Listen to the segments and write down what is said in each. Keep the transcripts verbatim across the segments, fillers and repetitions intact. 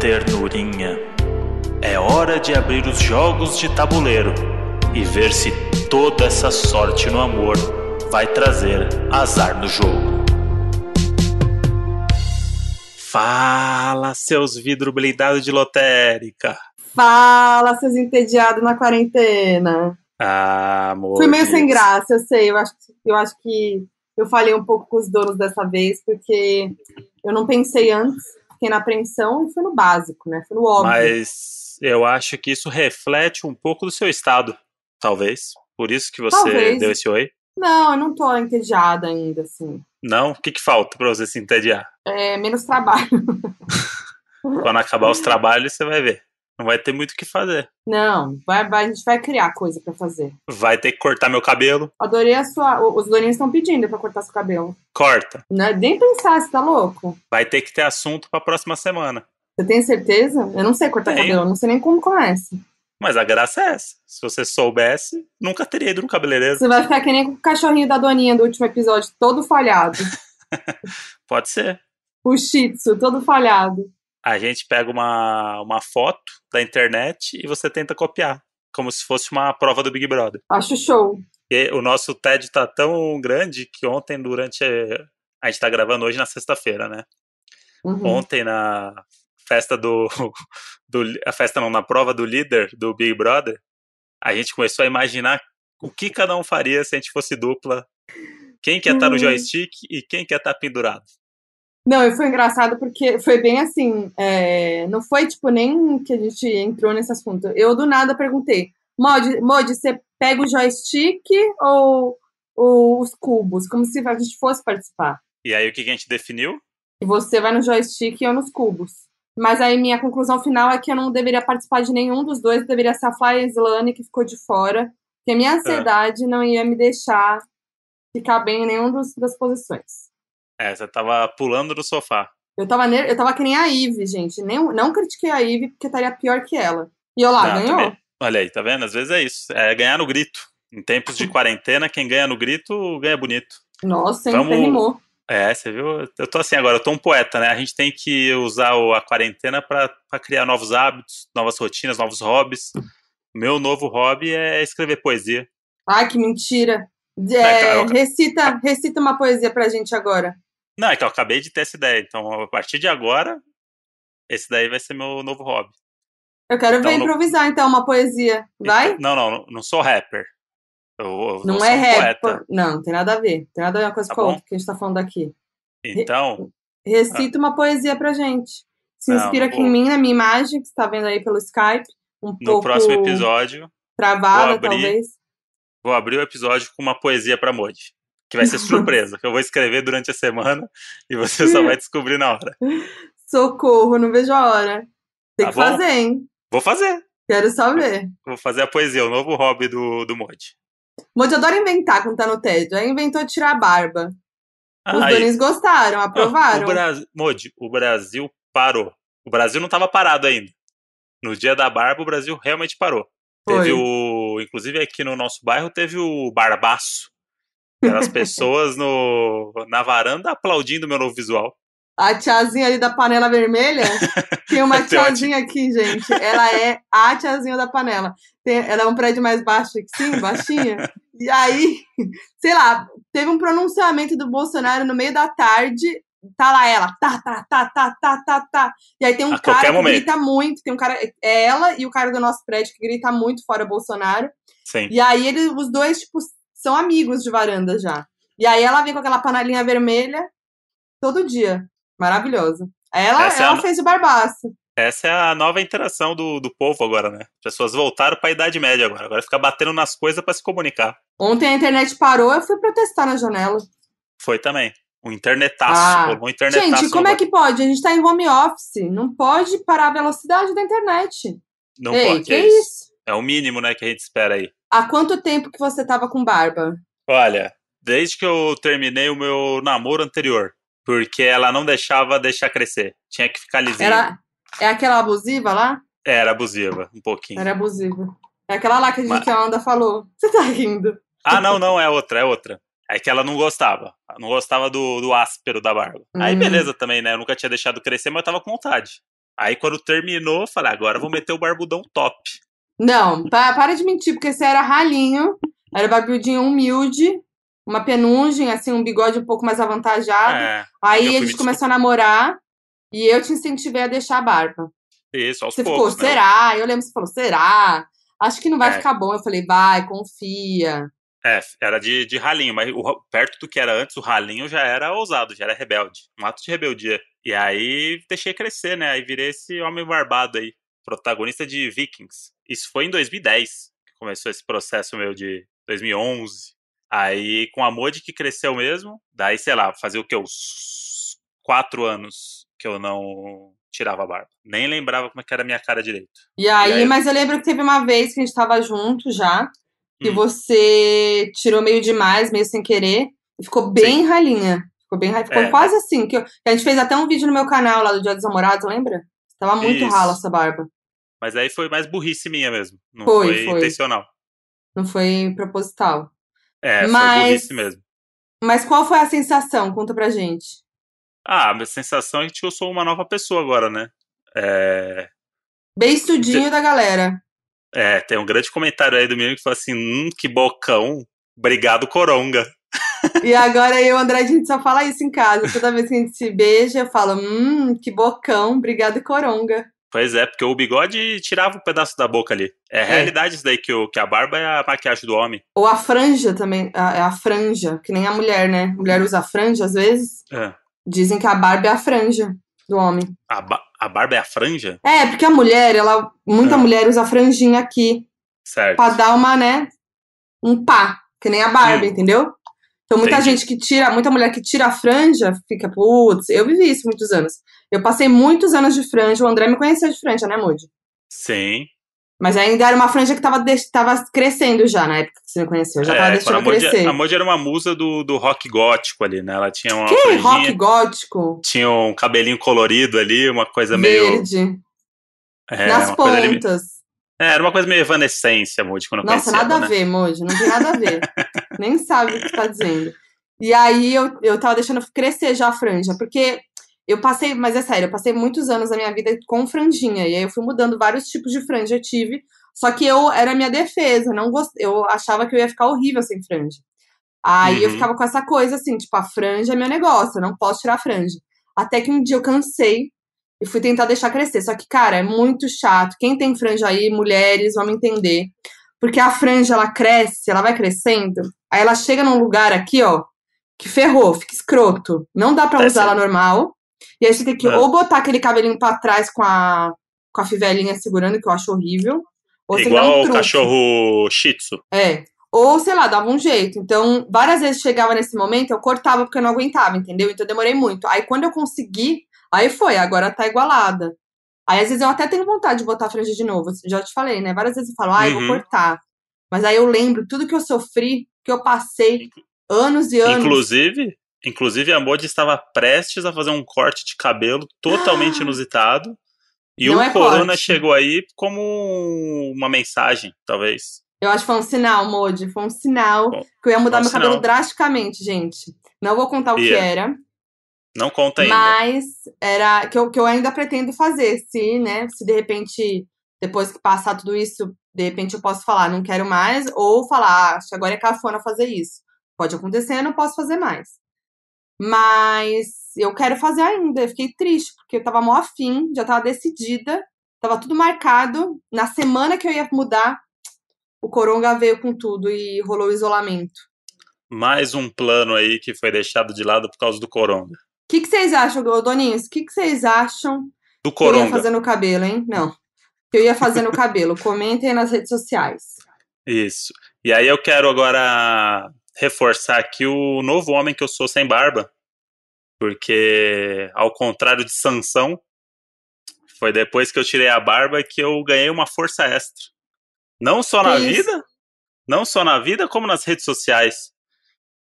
ternurinha. É hora de abrir os jogos de tabuleiro e ver se toda essa sorte no amor vai trazer azar no jogo. Fala, seus vidro blindado de lotérica. Fala, seus entediados na quarentena. Ah, amor. Fui meio sem graça, eu sei. Eu acho, eu acho que eu falei um pouco com os donos dessa vez, porque eu não pensei antes, fiquei na apreensão e fui no básico, né? Fui no óbvio. Mas eu acho que isso reflete um pouco do seu estado, talvez. Por isso que você talvez. Deu esse oi. Não, eu não tô entediada ainda, assim. Não? O que que falta pra você se entediar? É, menos trabalho. Quando acabar os trabalhos, você vai ver. Não vai ter muito o que fazer. Não, vai, vai, a gente vai criar coisa pra fazer. Vai ter que cortar meu cabelo. Adorei a sua... Os doninhos estão pedindo pra cortar seu cabelo. Corta. Não é nem pensar, você tá louco? Vai ter que ter assunto pra próxima semana. Você tem certeza? Eu não sei cortar tem. cabelo, eu não sei nem como começa. Mas a graça é essa. Se você soubesse, nunca teria ido no cabeleireiro. Você vai ficar que nem o cachorrinho da doninha do último episódio, todo falhado. Pode ser. O Shih Tzu, todo falhado. A gente pega uma, uma foto da internet e você tenta copiar, como se fosse uma prova do Big Brother. Acho show. E o nosso TED tá tão grande que ontem, durante... A gente tá gravando hoje na sexta-feira, né? Uhum. Ontem, na festa do, do... A festa não, na prova do líder do Big Brother, a gente começou a imaginar o que cada um faria se a gente fosse dupla. Quem quer uhum. estar no joystick e quem quer estar pendurado. Não, e foi engraçado porque foi bem assim, é, não foi tipo nem que a gente entrou nesse assunto. Eu do nada perguntei, Modi, Modi, você pega o joystick ou, ou os cubos? Como se a gente fosse participar. E aí o que a gente definiu? Você vai no joystick e eu nos cubos. Mas aí minha conclusão final é que eu não deveria participar de nenhum dos dois, deveria safar a Islane que ficou de fora, porque a minha ansiedade ah. não ia me deixar ficar bem em nenhuma das posições. É, você tava pulando do sofá. Eu tava, eu tava que nem a Ivy, gente. Nem, não critiquei a Ivy, porque estaria pior que ela. E olha lá, não, ganhou. Também. Olha aí, tá vendo? Às vezes é isso. É ganhar no grito. Em tempos de quarentena, quem ganha no grito, ganha bonito. Nossa, hein? Vamos... Você rimou. É, você viu? Eu tô assim agora, eu tô um poeta, né? A gente tem que usar a quarentena pra, pra criar novos hábitos, novas rotinas, novos hobbies. Meu novo hobby é escrever poesia. Ai, que mentira. É, é, eu... recita, recita uma poesia pra gente agora. Não, é que eu acabei de ter essa ideia, então a partir de agora, esse daí vai ser meu novo hobby. Eu quero então, ver no... improvisar, então, uma poesia, vai? Não, não, não sou rapper. Eu, eu não é rap, poeta. Não, não tem nada a ver, tem nada a ver uma coisa tá com a outra que a gente tá falando aqui. Então... Re... Recita ah. uma poesia pra gente. Se inspira não, aqui vou... em mim, na minha imagem, que você tá vendo aí pelo Skype, um no pouco... No próximo episódio... Travada, abrir... talvez. Vou abrir o episódio com uma poesia pra Modi. Que vai ser surpresa, que eu vou escrever durante a semana e você só vai descobrir na hora. Socorro, não vejo a hora. Tem tá que bom? Fazer, hein? Vou fazer. Quero só ver. Vou fazer a poesia, o novo hobby do, do Modi. Modi adora inventar quando tá no tédio. Aí inventou tirar a barba. Ah, Os doninhos gostaram, aprovaram. Ah, o Bra... Modi, o Brasil parou. O Brasil não tava parado ainda. No dia da barba, o Brasil realmente parou. Foi. Teve o... Inclusive aqui no nosso bairro teve o Barbaço. As pessoas no, na varanda aplaudindo o meu novo visual. A tiazinha ali da panela vermelha. Tem uma tiazinha aqui, gente. Ela é a tiazinha da panela. Tem, ela é um prédio mais baixo que sim, baixinha. E aí, sei lá, teve um pronunciamento do Bolsonaro no meio da tarde. Tá lá ela. Tá, tá, tá, tá, tá, tá, tá. E aí tem um a cara que momento. grita muito. Tem um cara, é ela e o cara do nosso prédio que grita muito fora Bolsonaro. Sim. E aí ele, os dois, tipo... São amigos de varanda já. E aí ela vem com aquela panelinha vermelha todo dia. Maravilhosa. Ela, ela é fez no... o barbaço. Essa é a nova interação do, do povo agora, né? As pessoas voltaram pra Idade Média agora. Agora fica batendo nas coisas pra se comunicar. Ontem a internet parou, eu fui protestar na janela. Foi também. Um internetaço. Ah. Um internetaço gente, como agora. É que pode? A gente tá em home office. Não pode parar a velocidade da internet. Não Ei, pode. Que é isso? isso? É o mínimo, né, que a gente espera aí. Há quanto tempo que você tava com barba? Olha, desde que eu terminei o meu namoro anterior. Porque ela não deixava deixar crescer. Tinha que ficar lisinha. Era, é aquela abusiva lá? Era abusiva, um pouquinho. Era abusiva. É aquela lá que a gente Mas... que a Amanda falou. Você tá rindo. Ah, não, não, é outra, é outra. É que ela não gostava. Não gostava do, do áspero da barba. Hum. Aí beleza também, né? Eu nunca tinha deixado crescer, mas eu tava com vontade. Aí quando terminou, eu falei, agora eu vou meter o barbudão top. Não, pa, para de mentir, porque você era ralinho, era barbudinho humilde, uma penugem, assim, um bigode um pouco mais avantajado. É, aí a gente começou a namorar e eu te incentivei a deixar a barba. Isso, aos você poucos. Você ficou, né? Será? Eu lembro que você falou, será? Acho que não vai é. ficar bom. Eu falei, vai, confia. É, era de, de ralinho, mas o, perto do que era antes, o ralinho já era ousado, já era rebelde. Um ato de rebeldia. E aí deixei crescer, né? Aí virei esse homem barbado aí, protagonista de Vikings. Isso foi em dois mil e dez que começou esse processo meu de dois mil e onze. Aí, com a Mod que cresceu mesmo, daí, sei lá, fazia o que? Uns quatro anos que eu não tirava a barba. Nem lembrava como que era a minha cara direito. E aí, e aí... mas eu lembro que teve uma vez que a gente tava junto já, que hum. você tirou meio demais, meio sem querer, e ficou bem Sim. ralinha. Ficou bem ralinha. Ficou é, quase mas... assim. Que, eu... que a gente fez até um vídeo no meu canal lá do Dia dos Namorados, lembra? Tava muito Isso. rala essa barba. Mas aí foi mais burrice minha mesmo. Não foi, foi, foi. intencional. Não foi proposital. É, mas, foi burrice mesmo. Mas qual foi a sensação? Conta pra gente. Ah, a minha sensação é que eu sou uma nova pessoa agora, né? É... Bem estudinho de... da galera. É, tem um grande comentário aí do menino que fala assim, hum, que bocão, obrigado coronga. E agora eu e o André, a gente só fala isso em casa. Toda vez que a gente se beija, eu falo, hum, que bocão, obrigado coronga. Pois é, porque o bigode tirava um pedaço da boca ali. É, é. realidade isso daí, que, o, que a barba é a maquiagem do homem. Ou a franja também, a, a franja, que nem a mulher, né? A mulher usa a franja às vezes. É. Dizem que a barba é a franja do homem. A, ba- a barba é a franja? É, porque a mulher, ela muita é. mulher usa a franjinha aqui. Certo. Pra dar uma, né, um pá, que nem a barba, hum. entendeu? Então muita Entendi. gente que tira, muita mulher que tira a franja, fica, putz, eu vivi isso muitos anos. Eu passei muitos anos de franja, o André me conheceu de franja, né, Moody? Sim. Mas ainda era uma franja que tava, de... tava crescendo já, na época que você me conheceu, já é, tava deixando a Moody, crescer. A Moody era uma musa do, do rock gótico ali, né, ela tinha uma Que franjinha, rock gótico? Tinha um cabelinho colorido ali, uma coisa Verde. meio... Verde. É, Nas pontas. Ali... É, era uma coisa meio evanescência, Moody, quando eu Nossa, conheci nada ela, a né? ver, Moody, não tem nada a ver. Nem sabe o que tá dizendo. E aí eu, eu tava deixando crescer já a franja, porque... Eu passei, mas é sério, eu passei muitos anos da minha vida com franjinha. E aí eu fui mudando vários tipos de franja, eu tive. Só que eu, era a minha defesa, não gost... eu achava que eu ia ficar horrível sem franja. Aí uhum. eu ficava com essa coisa assim, tipo, a franja é meu negócio, eu não posso tirar a franja. Até que um dia eu cansei e fui tentar deixar crescer. Só que, cara, é muito chato. Quem tem franja aí, mulheres, vão me entender. Porque a franja, ela cresce, ela vai crescendo. Aí ela chega num lugar aqui, ó, que ferrou, fica escroto. Não dá pra é usar ela normal. E aí você tem que ah. ou botar aquele cabelinho pra trás com a, com a fivelinha segurando, que eu acho horrível. Ou Igual o cachorro Shih Tzu. É. Ou, sei lá, dava um jeito. Então, várias vezes chegava nesse momento, eu cortava porque eu não aguentava, entendeu? Então eu demorei muito. Aí quando eu consegui, aí foi, agora tá igualada. Aí às vezes eu até tenho vontade de botar a franja de novo. Já te falei, né? Várias vezes eu falo, ah, eu uhum. vou cortar. Mas aí eu lembro tudo que eu sofri, que eu passei anos e anos. Inclusive... Inclusive, a Moody estava prestes a fazer um corte de cabelo totalmente ah, inusitado. E o é corona corte. chegou aí como uma mensagem, talvez. Eu acho que foi um sinal, Moody. Foi um sinal Bom, que eu ia mudar um meu sinal. cabelo drasticamente, gente. Não vou contar o yeah. que era. Não conta ainda. Mas era que eu, que eu ainda pretendo fazer. Se, né, se de repente, depois que passar tudo isso, de repente eu posso falar, não quero mais. Ou falar, ah, acho que agora é cafona fazer isso. Pode acontecer, eu não posso fazer mais. Mas eu quero fazer ainda. Eu fiquei triste, porque eu tava mó afim, já tava decidida, tava tudo marcado. Na semana que eu ia mudar, o coronga veio com tudo e rolou o isolamento. Mais um plano aí que foi deixado de lado por causa do coronga. O que, que vocês acham, Doninhos? O que, que vocês acham do coronga? Que eu ia fazer no cabelo, hein? Não. Que eu ia fazer no cabelo. Comentem nas redes sociais. Isso. E aí eu quero agora... reforçar aqui o novo homem que eu sou sem barba, porque ao contrário de Sansão, foi depois que eu tirei a barba que eu ganhei uma força extra, não só que na isso? vida, não só na vida como nas redes sociais.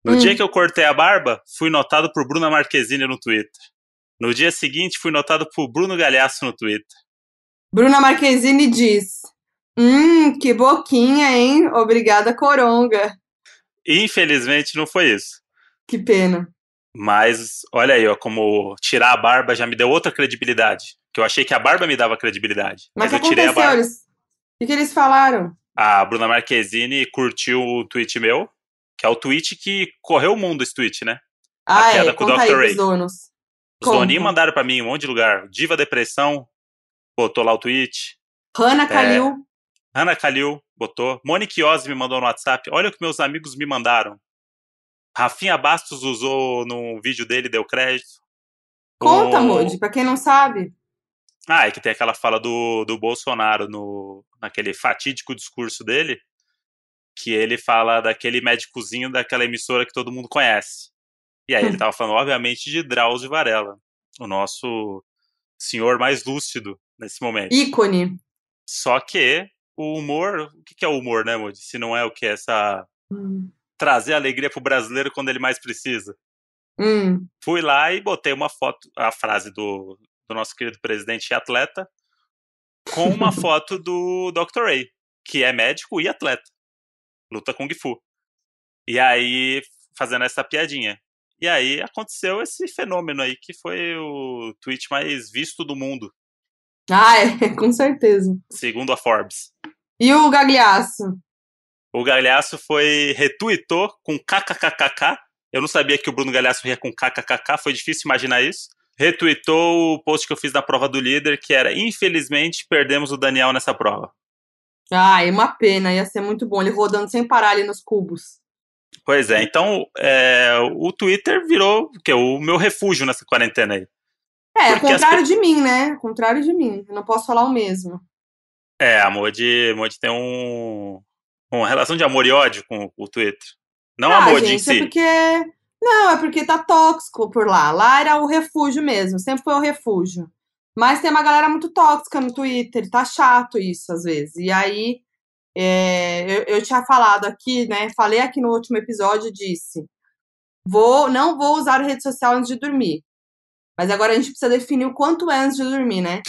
No hum. dia que eu cortei a barba, fui notado por Bruna Marquezine no Twitter. No dia seguinte, fui notado por Bruno Gagliasso no Twitter. Bruna Marquezine diz, hum, que boquinha, hein? Obrigada, coronga. Infelizmente não foi isso. Que pena. Mas olha aí, ó, como tirar a barba já me deu outra credibilidade. Que eu achei que a barba me dava credibilidade. Mas, mas eu tirei a barba. Eles... O que eles falaram? A Bruna Marquezine curtiu o tweet meu, que é o tweet que correu o mundo, esse tweet, né? Ah, a piada é, com o doutor Ray. Os donos. Os doninhos mandaram pra mim um monte de lugar. Diva Depressão botou lá o tweet. Hannah é... Kalil. Hannah Kalil botou. Monique Ozzi me mandou no WhatsApp. Olha o que meus amigos me mandaram. Rafinha Bastos usou no vídeo dele, deu crédito. Conta, o... Moody, pra quem não sabe. Ah, é que tem aquela fala do, do Bolsonaro no, naquele fatídico discurso dele, que ele fala daquele médicozinho daquela emissora que todo mundo conhece. E aí ele tava falando, obviamente, de Drauzio Varella, o nosso senhor mais lúcido nesse momento. Ícone. Só que o humor... O que é o humor, né, Moody? Se não é o que é essa... Hum. Trazer alegria pro brasileiro quando ele mais precisa. Hum. Fui lá e botei uma foto, a frase do, do nosso querido presidente e atleta, com uma foto do doutor Ray, que é médico e atleta. Luta Kung Fu. E aí, fazendo essa piadinha. E aí, aconteceu esse fenômeno aí, que foi o tweet mais visto do mundo. Ah, é, com certeza. Segundo a Forbes. E o Gagliasso? O Gagliasso foi, retuitou com kkkk. Eu não sabia que o Bruno Gagliasso ria com kkkk, foi difícil imaginar isso. Retuitou o post que eu fiz na prova do líder, que era, infelizmente, perdemos o Daniel nessa prova. Ah, é uma pena, ia ser muito bom, ele rodando sem parar ali nos cubos. Pois é, então é, o Twitter virou que, o meu refúgio nessa quarentena aí. É, ao contrário as... de mim, né? Ao contrário de mim, eu não posso falar o mesmo. É, a Modi, Modi tem um... Bom, relação de amor e ódio com o Twitter. Não ah, amor gente, de si. É porque... Não, é porque tá tóxico por lá. Lá era o refúgio mesmo, sempre foi o refúgio. Mas tem uma galera muito tóxica no Twitter, tá chato isso às vezes. E aí, é, eu, eu tinha falado aqui, né, falei aqui no último episódio, disse, vou, não vou usar a rede social antes de dormir. Mas agora a gente precisa definir o quanto é antes de dormir, né?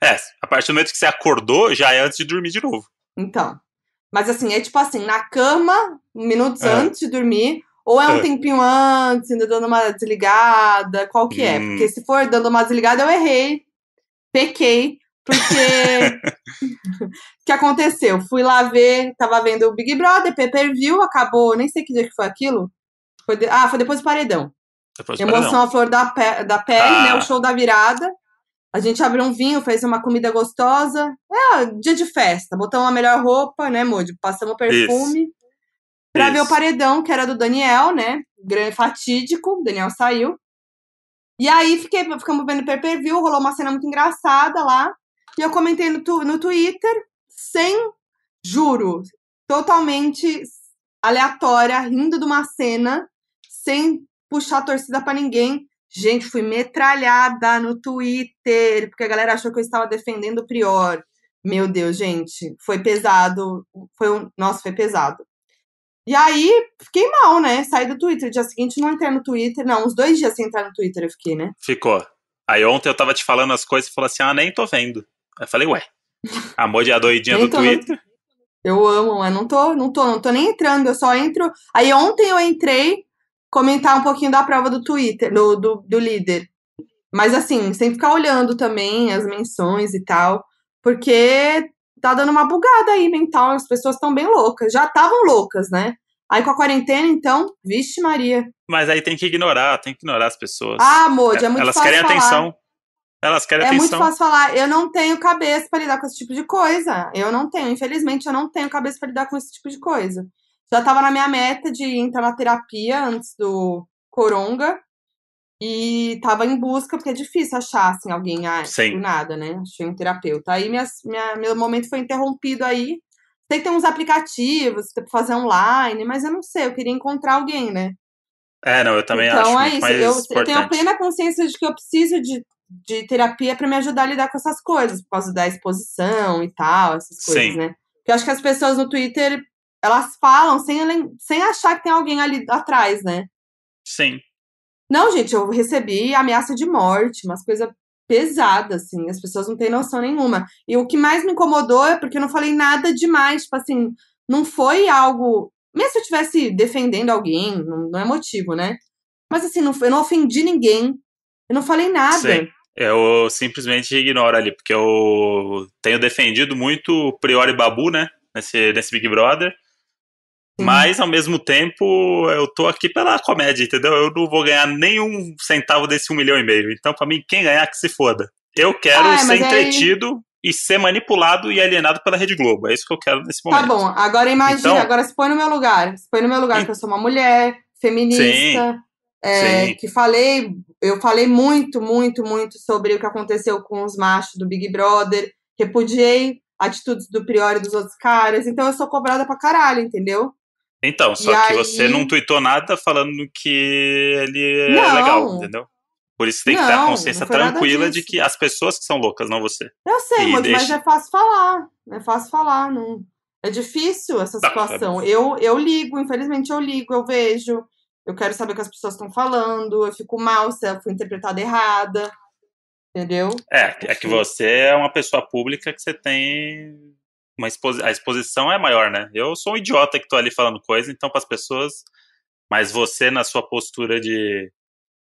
É, a partir do momento que você acordou, já é antes de dormir de novo. Então... Mas assim, é tipo assim, na cama, minutos ah. antes de dormir, ou é um ah. tempinho antes, ainda dando uma desligada, qual que hum. é? Porque se for dando uma desligada, eu errei, pequei, porque... O que aconteceu? Fui lá ver, tava vendo o Big Brother, pay-per-view, acabou, nem sei que dia que foi aquilo. Foi de... Ah, foi depois do Paredão. Depois do Emoção Paredão. À flor da, pe... da pele, ah. né? O show da virada. A gente abriu um vinho, fez uma comida gostosa. É, dia de festa. Botamos a melhor roupa, né, Moody? Passamos perfume. Isso. Pra Isso. ver o paredão, que era do Daniel, né? Grande fatídico. O Daniel saiu. E aí, fiquei, ficamos vendo o pay-per-view. Rolou uma cena muito engraçada lá. E eu comentei no, tu, no Twitter, sem juro, totalmente aleatória, rindo de uma cena, sem puxar a torcida pra ninguém. Gente, fui metralhada no Twitter, porque a galera achou que eu estava defendendo o Priori. Meu Deus, gente, foi pesado. Foi um... Nossa, foi pesado. E aí, fiquei mal, né? Saí do Twitter. Dia seguinte, não entrei no Twitter. Não, uns dois dias sem entrar no Twitter eu fiquei, né? Ficou. Aí ontem eu tava te falando as coisas e falou assim, ah, nem tô vendo. Aí eu falei, ué, amor de a doidinha do Twitter. No... Eu amo, mas não tô, não tô, não tô nem entrando. Eu só entro... Aí ontem eu entrei comentar um pouquinho da prova do Twitter, do, do, do líder. Mas assim, sem ficar olhando também as menções e tal, porque tá dando uma bugada aí mental, as pessoas estão bem loucas, já estavam loucas, né? Aí com a quarentena, então, vixe Maria. Mas aí tem que ignorar, tem que ignorar as pessoas. Ah, amor, é, é muito elas fácil falar. Elas querem atenção. Elas querem é atenção. É muito fácil falar, eu não tenho cabeça pra lidar com esse tipo de coisa. Eu não tenho, infelizmente, eu não tenho cabeça pra lidar com esse tipo de coisa. Já tava na minha meta de entrar na terapia antes do coronga e tava em busca, porque é difícil achar, assim, alguém ah, do nada, né? Achei um terapeuta. Aí minha, minha, meu momento foi interrompido aí. Sei que tem uns aplicativos, tem que fazer online, mas eu não sei, eu queria encontrar alguém, né? É, não, eu também então, acho Então é isso, mais eu importante. Tenho plena consciência de que eu preciso de, de terapia pra me ajudar a lidar com essas coisas, por causa da exposição e tal, essas coisas, Sim. né? Porque eu acho que as pessoas no Twitter... Elas falam sem, sem achar que tem alguém ali atrás, né? Sim. Não, gente, eu recebi ameaça de morte, umas coisas pesadas, assim. As pessoas não têm noção nenhuma. E o que mais me incomodou é porque eu não falei nada demais. Tipo assim, não foi algo... Mesmo se eu estivesse defendendo alguém, não é motivo, né? Mas assim, não, eu não ofendi ninguém. Eu não falei nada. Sim. Eu simplesmente ignoro ali, porque eu tenho defendido muito o Priori Babu, né? Nesse, nesse Big Brother. Sim. Mas, ao mesmo tempo, eu tô aqui pela comédia, entendeu? Eu não vou ganhar nenhum centavo desse um milhão e meio. Então, pra mim, quem ganhar que se foda. Eu quero ah, é, ser entretido aí... e ser manipulado e alienado pela Rede Globo. É isso que eu quero nesse momento. Tá bom, agora imagina, então... agora se põe no meu lugar. Se põe no meu lugar e... que eu sou uma mulher, feminista. Sim. É, Sim. Que falei... Eu falei muito, muito, muito sobre o que aconteceu com os machos do Big Brother. Repudiei atitudes do Priori e dos outros caras. Então, eu sou cobrada pra caralho, entendeu? Então, só e que aí... você não tweetou nada falando que ele não. é legal, entendeu? Por isso tem que não, ter a consciência tranquila de que as pessoas que são loucas, não você. Eu sei, mas, deixa... mas é fácil falar. É fácil falar. Não... É difícil essa situação. Não, é... Eu, eu ligo, infelizmente eu ligo, eu vejo... Eu quero saber o que as pessoas estão falando, eu fico mal se eu fui interpretada errada, entendeu? É, é que você é uma pessoa pública que você tem... uma exposi- a exposição é maior, né? Eu sou um idiota que tô ali falando coisa, então pras pessoas... Mas você, na sua postura de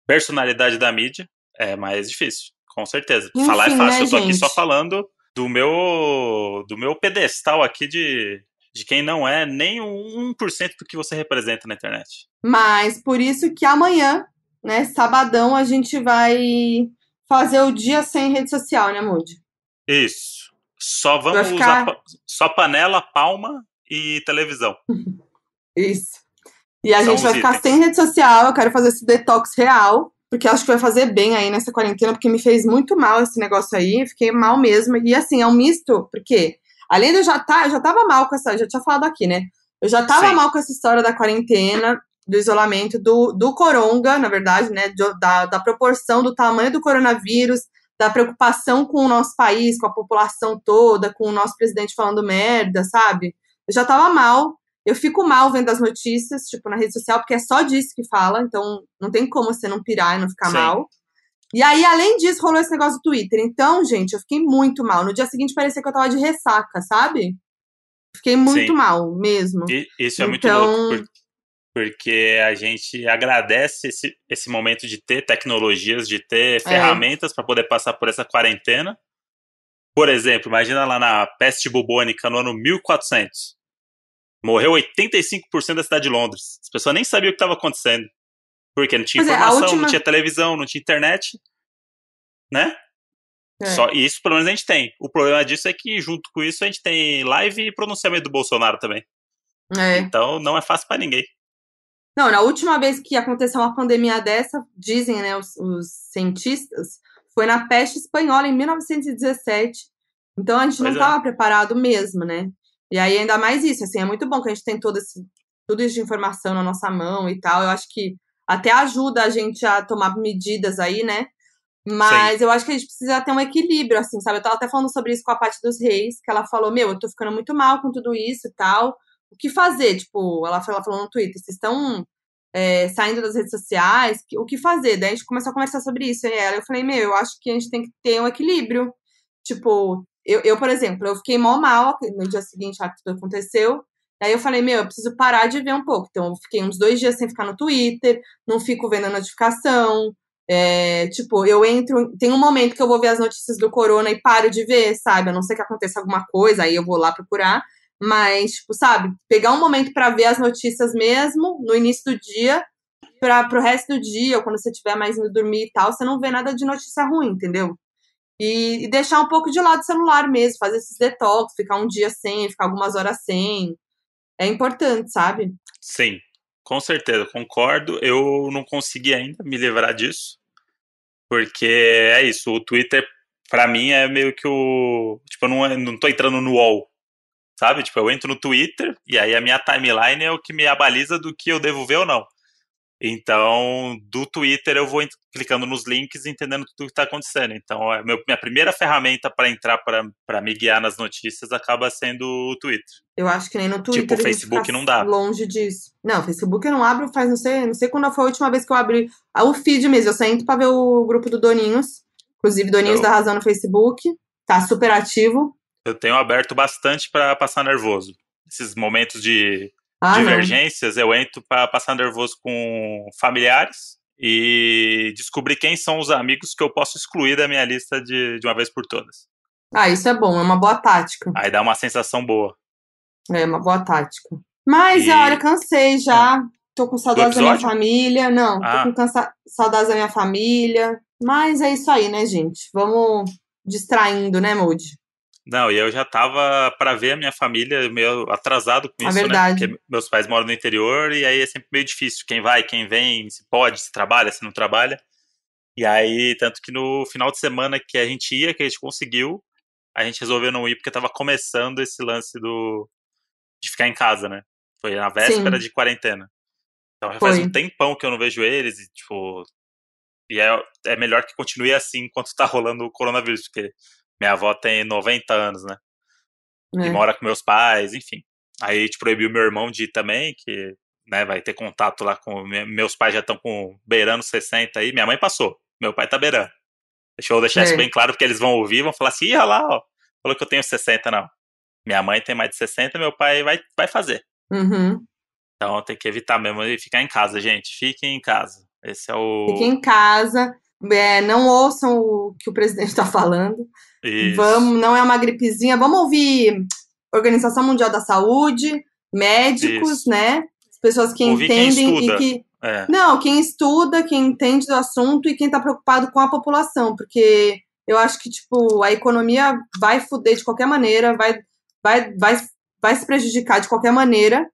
personalidade da mídia, é mais difícil, com certeza. Enfim, falar é fácil, né, eu tô gente? Aqui só falando do meu, do meu pedestal aqui de... de quem não é nem um por cento do que você representa na internet. Mas por isso que amanhã, né, sabadão, a gente vai fazer o dia sem rede social, né, Moody? Isso. Só vamos ficar... usar só panela, palma e televisão. Isso. E a São gente vai ficar itens. Sem rede social, eu quero fazer esse detox real, porque acho que vai fazer bem aí nessa quarentena, porque me fez muito mal esse negócio aí, fiquei mal mesmo. E assim, é um misto, porque... Além de eu já tá, eu já tava mal com essa... Eu já tinha falado aqui, né? Eu já tava Sim. mal com essa história da quarentena, do isolamento, do, do coronga, na verdade, né? De, da, da proporção, do tamanho do coronavírus, da preocupação com o nosso país, com a população toda, com o nosso presidente falando merda, sabe? Eu já tava mal. Eu fico mal vendo as notícias, tipo, na rede social, porque é só disso que fala. Então, não tem como você não pirar e não ficar Sim. mal. E aí, além disso, rolou esse negócio do Twitter. Então, gente, eu fiquei muito mal. No dia seguinte, parecia que eu tava de ressaca, sabe? Fiquei muito Sim. mal, mesmo. E, isso então... é muito louco, porque a gente agradece esse, esse momento de ter tecnologias, de ter ferramentas é. Pra poder passar por essa quarentena. Por exemplo, imagina lá na peste bubônica, no ano mil e quatrocentos. Morreu oitenta e cinco por cento da cidade de Londres. As pessoas nem sabiam o que tava acontecendo. Porque não tinha pois informação, é, última... não tinha televisão, não tinha internet, né? É. Só, e isso pelo menos a gente tem. O problema disso é que junto com isso a gente tem live e pronunciamento do Bolsonaro também. É. Então não é fácil pra ninguém. Não, na última vez que aconteceu uma pandemia dessa, dizem, né, os, os cientistas, foi na peste espanhola em mil novecentos e dezessete. Então a gente pois não é. Tava preparado mesmo, né? E aí ainda mais isso, assim, é muito bom que a gente tem todo esse, tudo isso de informação na nossa mão e tal. Eu acho que até ajuda a gente a tomar medidas aí, né? Mas Sim. eu acho que a gente precisa ter um equilíbrio, assim, sabe? Eu tava até falando sobre isso com a Paty dos Reis, que ela falou, meu, eu tô ficando muito mal com tudo isso e tal. O que fazer? Tipo, ela falou, ela falou no Twitter, vocês estão é, saindo das redes sociais, o que fazer? Daí a gente começou a conversar sobre isso, e ela, eu falei, meu, eu acho que a gente tem que ter um equilíbrio. Tipo, eu, eu por exemplo, eu fiquei mal mal no dia seguinte, lá que tudo aconteceu. Aí eu falei, meu, eu preciso parar de ver um pouco. Então, eu fiquei uns dois dias sem ficar no Twitter, não fico vendo a notificação. É, tipo, eu entro... Tem um momento que eu vou ver as notícias do corona e paro de ver, sabe? A não ser que aconteça alguma coisa, aí eu vou lá procurar. Mas, tipo, sabe? Pegar um momento pra ver as notícias mesmo, no início do dia, pra, pro resto do dia, ou quando você estiver mais indo dormir e tal, você não vê nada de notícia ruim, entendeu? E, e deixar um pouco de lado o celular mesmo, fazer esses detox, ficar um dia sem, ficar algumas horas sem... É importante, sabe? Sim, com certeza, concordo. Eu não consegui ainda me livrar disso, porque é isso, o Twitter, pra mim, é meio que o... Tipo, eu não, não tô entrando no U O L, sabe? Tipo, eu entro no Twitter e aí a minha timeline é o que me abaliza do que eu devo ver ou não. Então, do Twitter eu vou clicando nos links e entendendo tudo que tá acontecendo. Então, a minha primeira ferramenta para entrar, para me guiar nas notícias, acaba sendo o Twitter. Eu acho que nem no Twitter. Tipo, o Facebook não dá. Longe disso. Não, o Facebook eu não abro faz, não sei, não sei quando foi a última vez que eu abri o feed mesmo. Eu saí pra ver o grupo do Doninhos. Inclusive, Doninhos da Razão no Facebook. Tá super ativo. Eu tenho aberto bastante para passar nervoso. Esses momentos de... Ah, divergências, não. Eu entro pra passar nervoso com familiares e descobrir quem são os amigos que eu posso excluir da minha lista de, de uma vez por todas. Ah, isso é bom, é uma boa tática. Aí dá uma sensação boa. É, uma boa tática. Mas, e... olha, cansei já. Tô com saudades da minha família. Não, ah. tô com cansa... saudades da minha família. Mas é isso aí, né, gente? Vamos distraindo, né, Moody? Não, e eu já tava pra ver a minha família meio atrasado com isso, né? Porque meus pais moram no interior e aí é sempre meio difícil. Quem vai, quem vem, se pode, se trabalha, se não trabalha. E aí, tanto que no final de semana que a gente ia, que a gente conseguiu, a gente resolveu não ir porque tava começando esse lance do... de ficar em casa, né? Foi na véspera Sim. de quarentena. Então já faz Foi. um tempão que eu não vejo eles e, tipo... E é, é melhor que continue assim enquanto tá rolando o coronavírus, porque... Minha avó tem noventa anos, né? É. E mora com meus pais, enfim. Aí, tipo, proibiu meu irmão de ir também, que né, vai ter contato lá com... Meus pais já estão com beirando sessenta aí. Minha mãe passou, meu pai tá beirando. Deixa eu deixar é. isso bem claro, porque eles vão ouvir, vão falar assim, ih, olha lá, ó, falou que eu tenho sessenta, não. Minha mãe tem mais de sessenta, meu pai vai, vai fazer. Uhum. Então, tem que evitar mesmo e ficar em casa, gente. Fiquem em casa. Esse é o... Fiquem em casa. É, não ouçam o que o presidente tá falando. Isso. Vamos, não é uma gripezinha. Vamos ouvir Organização Mundial da Saúde, médicos, Isso. né? As pessoas que ouvir entendem quem e que... É. Não, quem estuda, quem entende do assunto e quem tá preocupado com a população, porque eu acho que, tipo, a economia vai foder de qualquer maneira, vai, vai, vai, vai se prejudicar de qualquer maneira,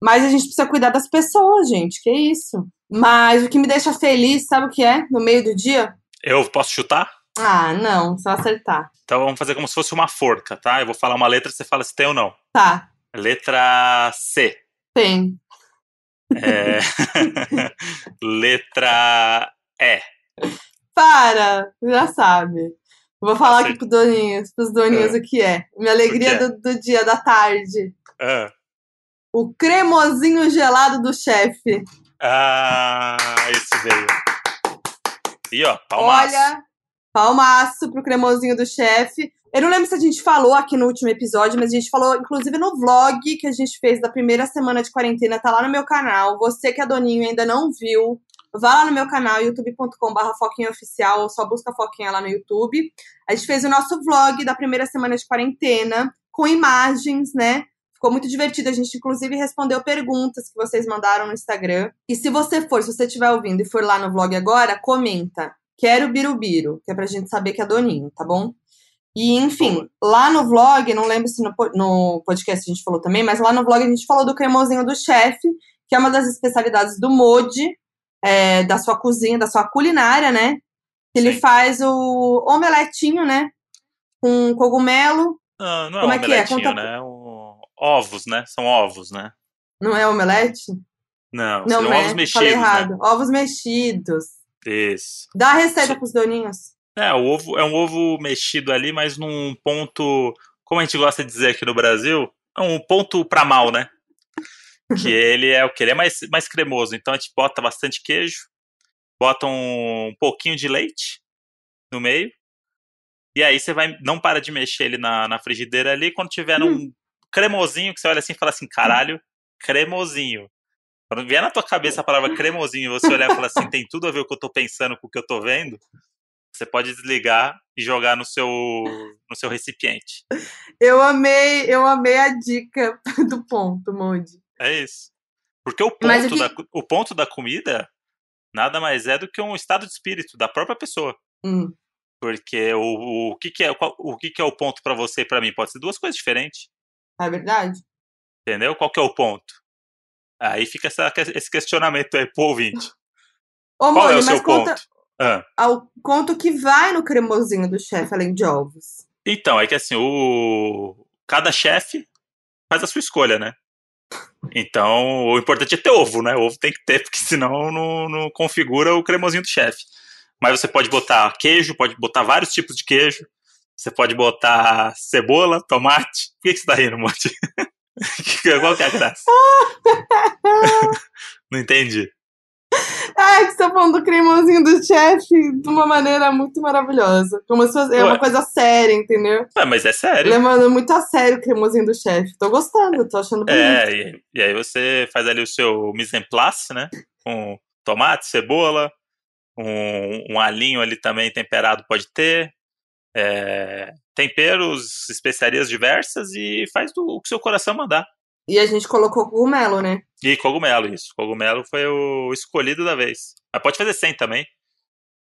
mas a gente precisa cuidar das pessoas, gente, que isso. Mas o que me deixa feliz, sabe o que é? No meio do dia? Eu posso chutar? Ah, não, só acertar. Então vamos fazer como se fosse uma forca, tá? Eu vou falar uma letra, você fala se tem ou não. Tá. Letra C. Tem. É... Letra E. Para, já sabe. Vou falar Acertei. aqui pro Doninhos, pros Doninhos ah. o que é. Minha alegria do, do dia, da tarde. Ah. O cremosinho gelado do chefe. Ah, esse veio. E ó, palmaço. Olha... Palmaço pro cremosinho do chefe. Eu não lembro se a gente falou aqui no último episódio, mas a gente falou, inclusive, no vlog que a gente fez da primeira semana de quarentena. Tá lá no meu canal. Você que é doninho ainda não viu, vá lá no meu canal, youtube ponto com ponto b r Foquinha Oficial, ou só busca Foquinha lá no YouTube. A gente fez o nosso vlog da primeira semana de quarentena, com imagens, né? Ficou muito divertido. A gente, inclusive, respondeu perguntas que vocês mandaram no Instagram. E se você for, se você estiver ouvindo e for lá no vlog agora, comenta. Quero Birubiru, que é pra gente saber que é doninho, tá bom? E, enfim, lá no vlog, não lembro se no, no podcast a gente falou também, mas lá no vlog a gente falou do cremosinho do chefe, que é uma das especialidades do Modi, é, da sua cozinha, da sua culinária, né? Que ele Sim. faz o omeletinho, né? Com cogumelo. Ah, não é Como é omeletinho, que é? Conta... né? O... Ovos, né? São ovos, né? Não é omelete? Não, não são é. ovos mexidos. Falei errado. Né? Ovos mexidos. Isso. Dá a receita pros doninhos. É, o ovo, é um ovo mexido ali, mas num ponto, como a gente gosta de dizer aqui no Brasil, é um ponto pra mal, né? Que ele é o que? Ele é mais, mais cremoso. Então a gente bota bastante queijo, bota um, um pouquinho de leite no meio, e aí você vai, não para de mexer ele na, na frigideira ali, quando tiver hum. um cremosinho, que você olha assim e fala assim, caralho, cremosinho. Quando vier na tua cabeça a palavra cremosinho e você olhar e falar assim, tem tudo a ver o que eu tô pensando com o que eu tô vendo, você pode desligar e jogar no seu, no seu recipiente. Eu amei, eu amei a dica do ponto, Mondi. É isso. Porque o ponto, que... da, o ponto da comida nada mais é do que um estado de espírito da própria pessoa. Hum. Porque o, o, que que é, qual, o que que é o ponto pra você e pra mim? Pode ser duas coisas diferentes. É verdade. Entendeu? Qual que é o ponto? Aí fica essa, esse questionamento aí pro ouvinte. Ô, Qual Moni, é o seu conta, ponto? Ah. Ao conto que vai no cremosinho do chefe, além de ovos. Então, é que assim, o... cada chefe faz a sua escolha, né? Então, o importante é ter ovo, né? O ovo tem que ter, porque senão não, não configura o cremosinho do chefe. Mas você pode botar queijo, pode botar vários tipos de queijo. Você pode botar cebola, tomate. Por que você tá rindo, Monte? Qual que é a graça? Não entendi. Ah, que você tá falando do cremosinho do chefe de uma maneira muito maravilhosa. Como se fosse, é uma coisa séria, entendeu? É, mas é sério. Lembrando muito a sério o cremosinho do chefe. Tô gostando, tô achando bonito. É, e, e aí você faz ali o seu mise en place, né? Com tomate, cebola, um, um alinho ali também temperado pode ter, é, temperos, especiarias diversas, e faz do, o que seu coração mandar. E a gente colocou cogumelo, né? E cogumelo, isso. Cogumelo foi o escolhido da vez. Mas pode fazer sem também.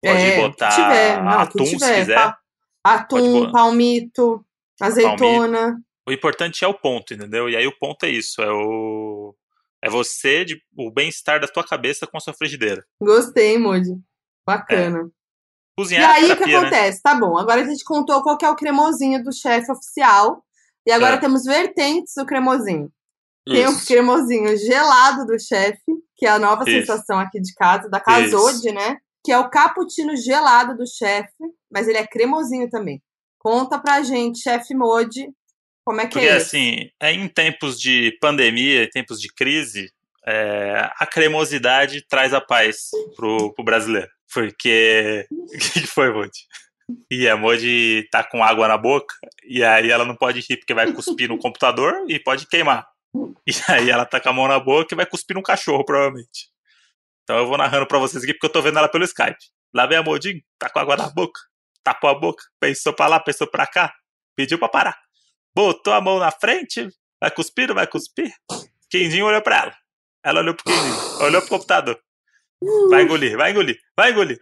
Pode é, botar que tiver, não, atum, que tiver, se quiser. Pa- atum, palmito, azeitona. Palmito. O importante é o ponto, entendeu? E aí o ponto é isso. É o é você, de, o bem-estar da tua cabeça com a sua frigideira. Gostei, Moody. Bacana. É. Cozinhar, e aí o que acontece? Né? Tá bom, agora a gente contou qual que é o cremosinho do chefe oficial. E agora é. temos vertentes do cremosinho. Tem o um cremosinho gelado do chefe, que é a nova Isso. sensação aqui de casa, da Casode, né? Que é o cappuccino gelado do chefe, mas ele é cremosinho também. Conta pra gente, chefe Modi, como é que Porque, é isso? Porque, assim, em tempos de pandemia, em tempos de crise, é, a cremosidade traz a paz pro, pro brasileiro. Porque... O que foi, Modi? E a Modi tá com água na boca, e aí ela não pode rir porque vai cuspir no computador e pode queimar. E aí ela tá com a mão na boca e vai cuspir num cachorro, provavelmente. Então eu vou narrando pra vocês aqui, porque eu tô vendo ela pelo Skype. Lá vem a Modinho, tá com água na boca, tapou a boca, pensou pra lá, pensou pra cá, pediu pra parar. Botou a mão na frente, vai cuspir, não vai cuspir? Quindinho olhou pra ela. Ela olhou pro Quindinho, olhou pro computador. Vai engolir, vai engolir, vai engolir.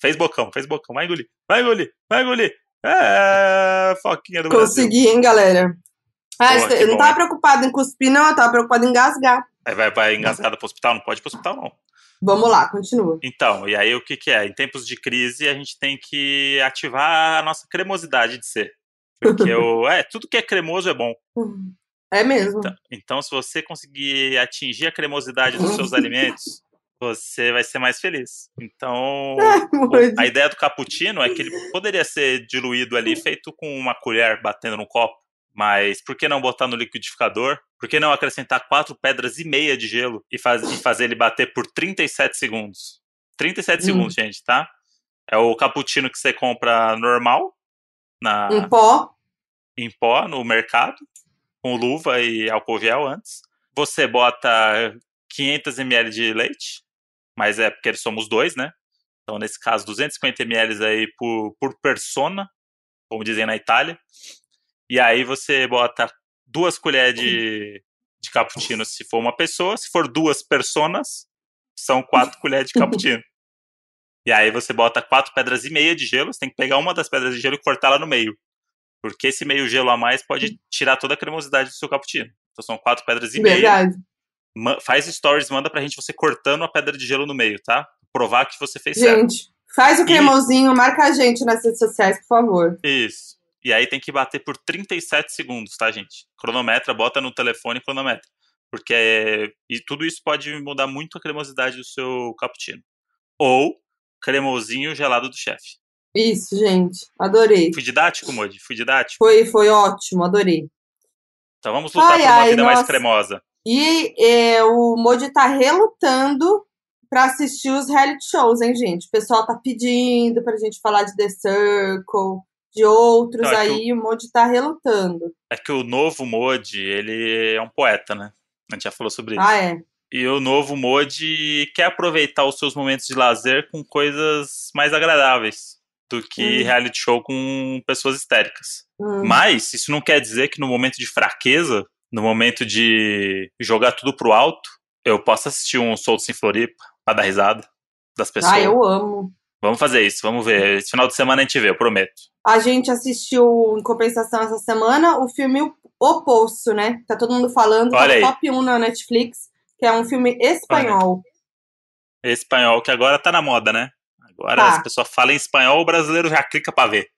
Fez bocão, fez bocão, vai engolir, vai engolir, vai engolir. É, foquinha do Brasil. Consegui, hein, galera? Ah, Pô, eu não tava preocupado em cuspir, não. Eu tava preocupado em engasgar. Aí vai, vai engasgada pro hospital? Não pode ir pro hospital, não. Vamos lá, continua. Então, e aí o que que é? Em tempos de crise, a gente tem que ativar a nossa cremosidade de ser. Porque eu, é, tudo que é cremoso é bom. É mesmo. Então, então se você conseguir atingir a cremosidade dos seus alimentos, você vai ser mais feliz. Então, a ideia do cappuccino é que ele poderia ser diluído ali, feito com uma colher batendo num copo. Mas por que não botar no liquidificador? Por que não acrescentar quatro pedras e meia de gelo e, faz, e fazer ele bater por trinta e sete segundos? trinta e sete hum. segundos, gente, tá? É o cappuccino que você compra normal. Na, em pó. Em pó, no mercado. Com luva e álcool gel antes. Você bota quinhentos mililitros de leite. Mas é porque somos dois, né? Então, nesse caso, duzentos e cinquenta mililitros aí por, por persona. Como dizem na Itália. E aí você bota duas colheres de, de cappuccino se for uma pessoa. Se for duas personas, são quatro colheres de cappuccino. E aí você bota quatro pedras e meia de gelo. Você tem que pegar uma das pedras de gelo e cortar ela no meio. Porque esse meio gelo a mais pode tirar toda a cremosidade do seu cappuccino. Então são quatro pedras e meia. Verdade. Ma- faz stories, manda pra gente você cortando a pedra de gelo no meio, tá? Provar que você fez gente, certo. Gente, faz o cremosinho, e... marca a gente nas redes sociais, por favor. Isso. E aí tem que bater por trinta e sete segundos, tá, gente? Cronometra, bota no telefone e cronometra. Porque é... e tudo isso pode mudar muito a cremosidade do seu cappuccino. Ou cremosinho gelado do chefe. Isso, gente. Adorei. Fui didático, Modi? Fui didático? Foi, foi ótimo, adorei. Então vamos lutar ai, por uma ai, vida nossa. mais cremosa. E é, o Modi tá relutando pra assistir os reality shows, hein, gente? O pessoal tá pedindo pra gente falar de The Circle... de outros não, é aí, o, o Modi tá relutando. É que o novo Modi, ele é um poeta, né? A gente já falou sobre isso. Ah, é? E o novo Modi quer aproveitar os seus momentos de lazer com coisas mais agradáveis do que hum. reality show com pessoas histéricas. Hum. Mas isso não quer dizer que no momento de fraqueza, no momento de jogar tudo pro alto, eu possa assistir um Soltos em Floripa pra dar risada das pessoas. Ah, eu amo. Vamos fazer isso, vamos ver. Esse final de semana a gente vê, eu prometo. A gente assistiu, em compensação, essa semana, o filme O Poço, né? Tá todo mundo falando, tá no top um na Netflix, que é um filme espanhol. Espanhol, que agora tá na moda, né? Agora tá. As pessoas falam em espanhol, o brasileiro já clica pra ver.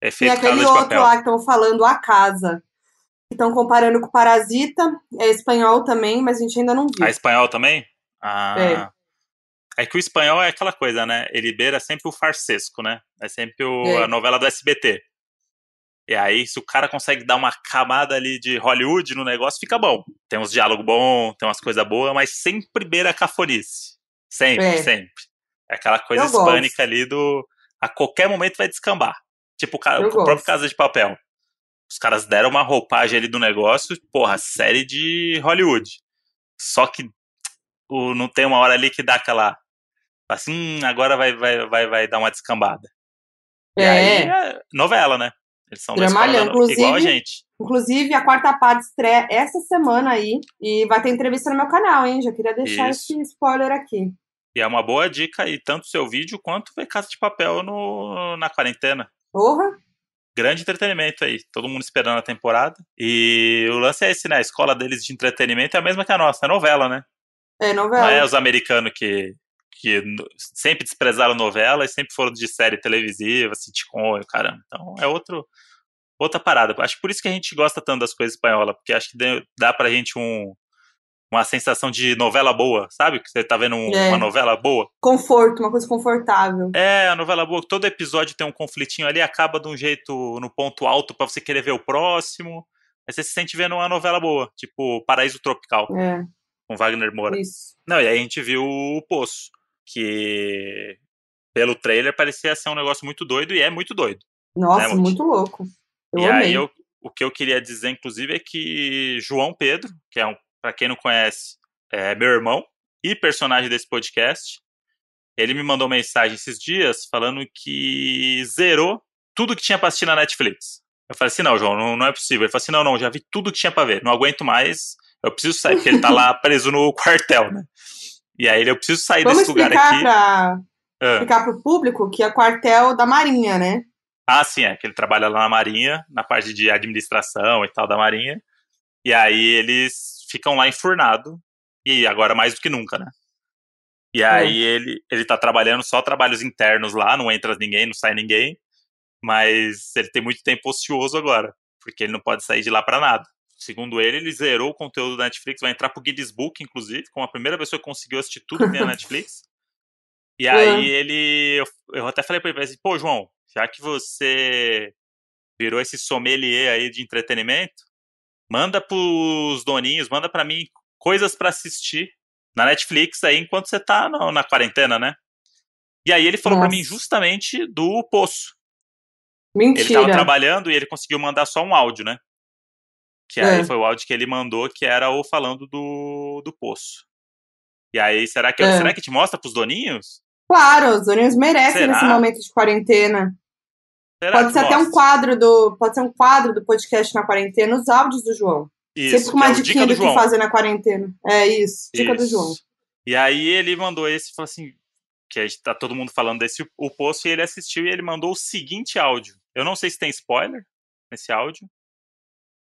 É feito Casa de Papel. E aquele outro lá que estão falando, A Casa. Estão comparando com Parasita, é espanhol também, mas a gente ainda não viu. Ah, espanhol também? Ah... É. É que o espanhol é aquela coisa, né? Ele beira sempre o farsesco, né? É sempre o, é. a novela do S B T. E aí, se o cara consegue dar uma camada ali de Hollywood no negócio, fica bom. Tem uns diálogos bons, tem umas coisas boas, mas sempre beira a cafonice. Sempre, é. sempre. É aquela coisa eu hispânica gosto. ali do... A qualquer momento vai descambar. Tipo o, ca... o próprio Casa de Papel. Os caras deram uma roupagem ali do negócio, porra, série de Hollywood. Só que o... não tem uma hora ali que dá aquela... assim, agora vai, vai, vai, vai dar uma descambada. É. E aí, é novela, né? Eles são Dramalhão, inclusive, igual a gente. Inclusive, a quarta parte estreia essa semana aí. E vai ter entrevista no meu canal, hein? Já queria deixar Isso. esse spoiler aqui. E é uma boa dica aí, tanto seu vídeo quanto ver Casa de Papel no, na quarentena. Porra! Grande entretenimento aí, todo mundo esperando a temporada. E o lance é esse, né? A escola deles de entretenimento é a mesma que a nossa, é novela, né? É novela. Não é os americanos que, que sempre desprezaram novela e sempre foram de série televisiva, sitcom, caramba. Então é outro, outra parada. Acho que por isso que a gente gosta tanto das coisas espanholas, porque acho que dá pra gente um... uma sensação de novela boa, sabe? Que você tá vendo um, é. uma novela boa. Conforto, uma coisa confortável. É, a novela boa. Todo episódio tem um conflitinho ali, acaba de um jeito no ponto alto pra você querer ver o próximo. Aí você se sente vendo uma novela boa, tipo Paraíso Tropical, é. com Wagner Moura. Isso. Não, e aí a gente viu O Poço, que pelo trailer parecia ser um negócio muito doido, e é muito doido. Nossa, né, muito louco. Eu e amei. Aí eu, o que eu queria dizer, inclusive, é que João Pedro, que é um pra quem não conhece, é meu irmão e personagem desse podcast, ele me mandou mensagem esses dias falando que zerou tudo que tinha pra assistir na Netflix. Eu falei assim, não, João, não, não é possível. Ele falou assim, não, não, já vi tudo que tinha pra ver, não aguento mais, eu preciso sair, porque ele tá lá preso no quartel, né? E aí ele, eu preciso sair Vamos desse lugar aqui. Pra... Ah. Explicar pro público que é quartel da Marinha, né? Ah, sim, é, que ele trabalha lá na Marinha, na parte de administração e tal da Marinha, e aí eles ficam lá enfurnado, e agora mais do que nunca, né? E aí é. ele, ele tá trabalhando só trabalhos internos lá, não entra ninguém, não sai ninguém, mas ele tem muito tempo ocioso agora, porque ele não pode sair de lá pra nada. Segundo ele, ele zerou o conteúdo da Netflix, vai entrar pro Guinness Book, inclusive, como a primeira pessoa que conseguiu assistir tudo que tem na Netflix. E aí é. ele... Eu, eu até falei pra ele, assim, pô, João, já que você virou esse sommelier aí de entretenimento, manda pros doninhos, manda pra mim coisas pra assistir na Netflix aí enquanto você tá no, na quarentena, né? E aí ele falou Nossa. pra mim justamente do Poço. Mentira. Ele tava trabalhando e ele conseguiu mandar só um áudio, né? Que é. aí foi o áudio que ele mandou, que era o falando do, do Poço. E aí, será que, é. será que te mostra pros doninhos? Claro, os doninhos merecem será? nesse momento de quarentena. Será pode ser até um quadro do, pode ser um quadro do podcast na quarentena, os áudios do João. Isso, sempre com uma é diquinha do, do que fazer na quarentena. É isso, dica isso. do João. E aí ele mandou esse e falou assim, que a gente tá todo mundo falando desse O Poço, e ele assistiu e ele mandou o seguinte áudio. Eu não sei se tem spoiler nesse áudio,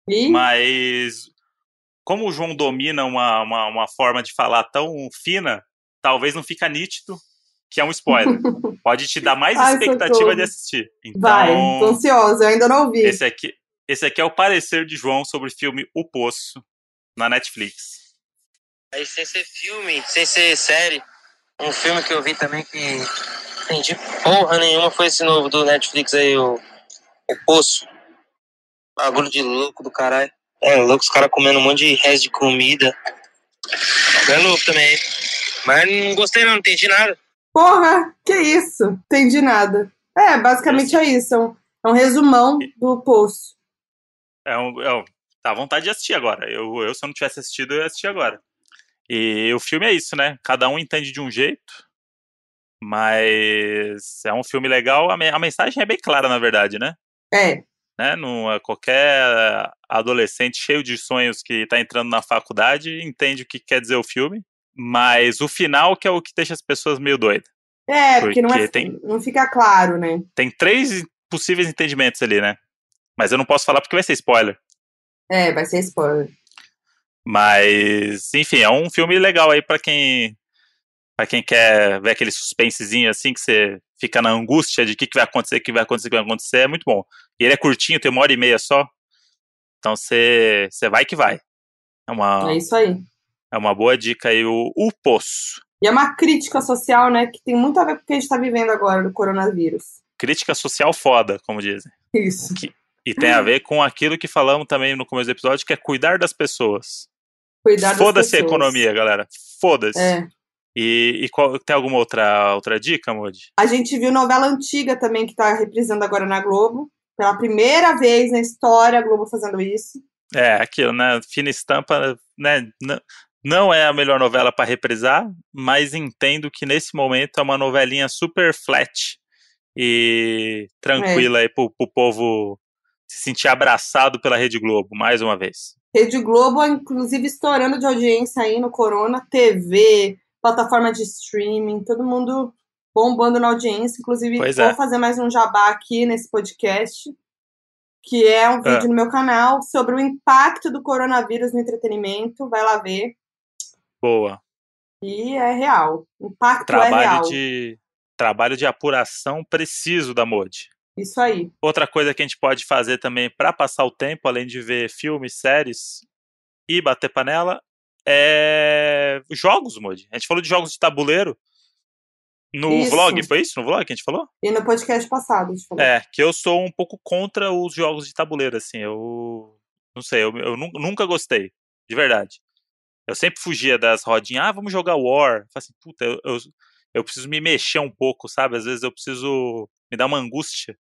e? mas como o João domina uma, uma, uma forma de falar tão fina, talvez não fica nítido que é um spoiler. Pode te dar mais Ai, expectativa socorro. de assistir. Então, vai, tô ansiosa, eu ainda não ouvi. Esse aqui, esse aqui é o parecer de João sobre o filme O Poço, na Netflix. Aí, sem ser filme, sem ser série, um filme que eu vi também que entendi porra nenhuma foi esse novo do Netflix aí, o, o Poço. Bagulho de louco do caralho. É, louco, os caras comendo um monte de resto de comida. É louco também. Mas não gostei não, não entendi nada. Porra, que isso? Entendi nada. É, basicamente é isso. É um, é um resumão do Poço. É um, é um, dá vontade de assistir agora. Eu, eu, se eu não tivesse assistido, eu ia assistir agora. E o filme é isso, né? Cada um entende de um jeito. Mas é um filme legal. A, me, a mensagem é bem clara, na verdade, né? É. Né? Não, qualquer adolescente cheio de sonhos que tá entrando na faculdade entende o que quer dizer o filme. Mas o final que é o que deixa as pessoas meio doidas. É, porque, porque não, é, tem, não fica claro, né? Tem três possíveis entendimentos ali, né? Mas eu não posso falar porque vai ser spoiler. É, vai ser spoiler. Mas, enfim, é um filme legal aí pra quem, pra quem quer ver aquele suspensezinho assim, que você fica na angústia de o que, que vai acontecer, o que vai acontecer, o que vai acontecer. É muito bom. E ele é curtinho, tem uma hora e meia só. Então você, você vai que vai. É, uma... é isso aí. É uma boa dica aí, o, o Poço. E é uma crítica social, né, que tem muito a ver com o que a gente tá vivendo agora, do coronavírus. Crítica social foda, como dizem. Isso. Que, e tem a ver com aquilo que falamos também no começo do episódio, que é cuidar das pessoas. Cuidar das pessoas. Foda-se a economia, galera. Foda-se. É. E, e qual, tem alguma outra, outra dica, Moody? A gente viu novela antiga também, que tá reprisando agora na Globo. Pela primeira vez na história, a Globo fazendo isso. É, aquilo, né, fina estampa, né... Não... Não é a melhor novela para reprisar, mas entendo que nesse momento é uma novelinha super flat e tranquila é. aí pro, pro povo se sentir abraçado pela Rede Globo, mais uma vez. Rede Globo, inclusive, estourando de audiência aí no Corona, T V, plataforma de streaming, todo mundo bombando na audiência. Inclusive, pois vou é. fazer mais um jabá aqui nesse podcast, que é um vídeo ah. no meu canal sobre o impacto do coronavírus no entretenimento. Vai lá ver. Boa. E é real. O impacto trabalho é real. De, trabalho de apuração preciso da Modi. Isso aí. Outra coisa que a gente pode fazer também para passar o tempo, além de ver filmes, séries e bater panela, é jogos, Modi. A gente falou de jogos de tabuleiro no isso. vlog, foi isso? No vlog que a gente falou? E no podcast passado, a gente falou. É, que eu sou um pouco contra os jogos de tabuleiro, assim, eu não sei, eu, eu nunca gostei, de verdade. Eu sempre fugia das rodinhas, ah, vamos jogar War. Eu falo assim, puta, eu, eu, eu preciso me mexer um pouco, sabe? Às vezes eu preciso me dar uma angústia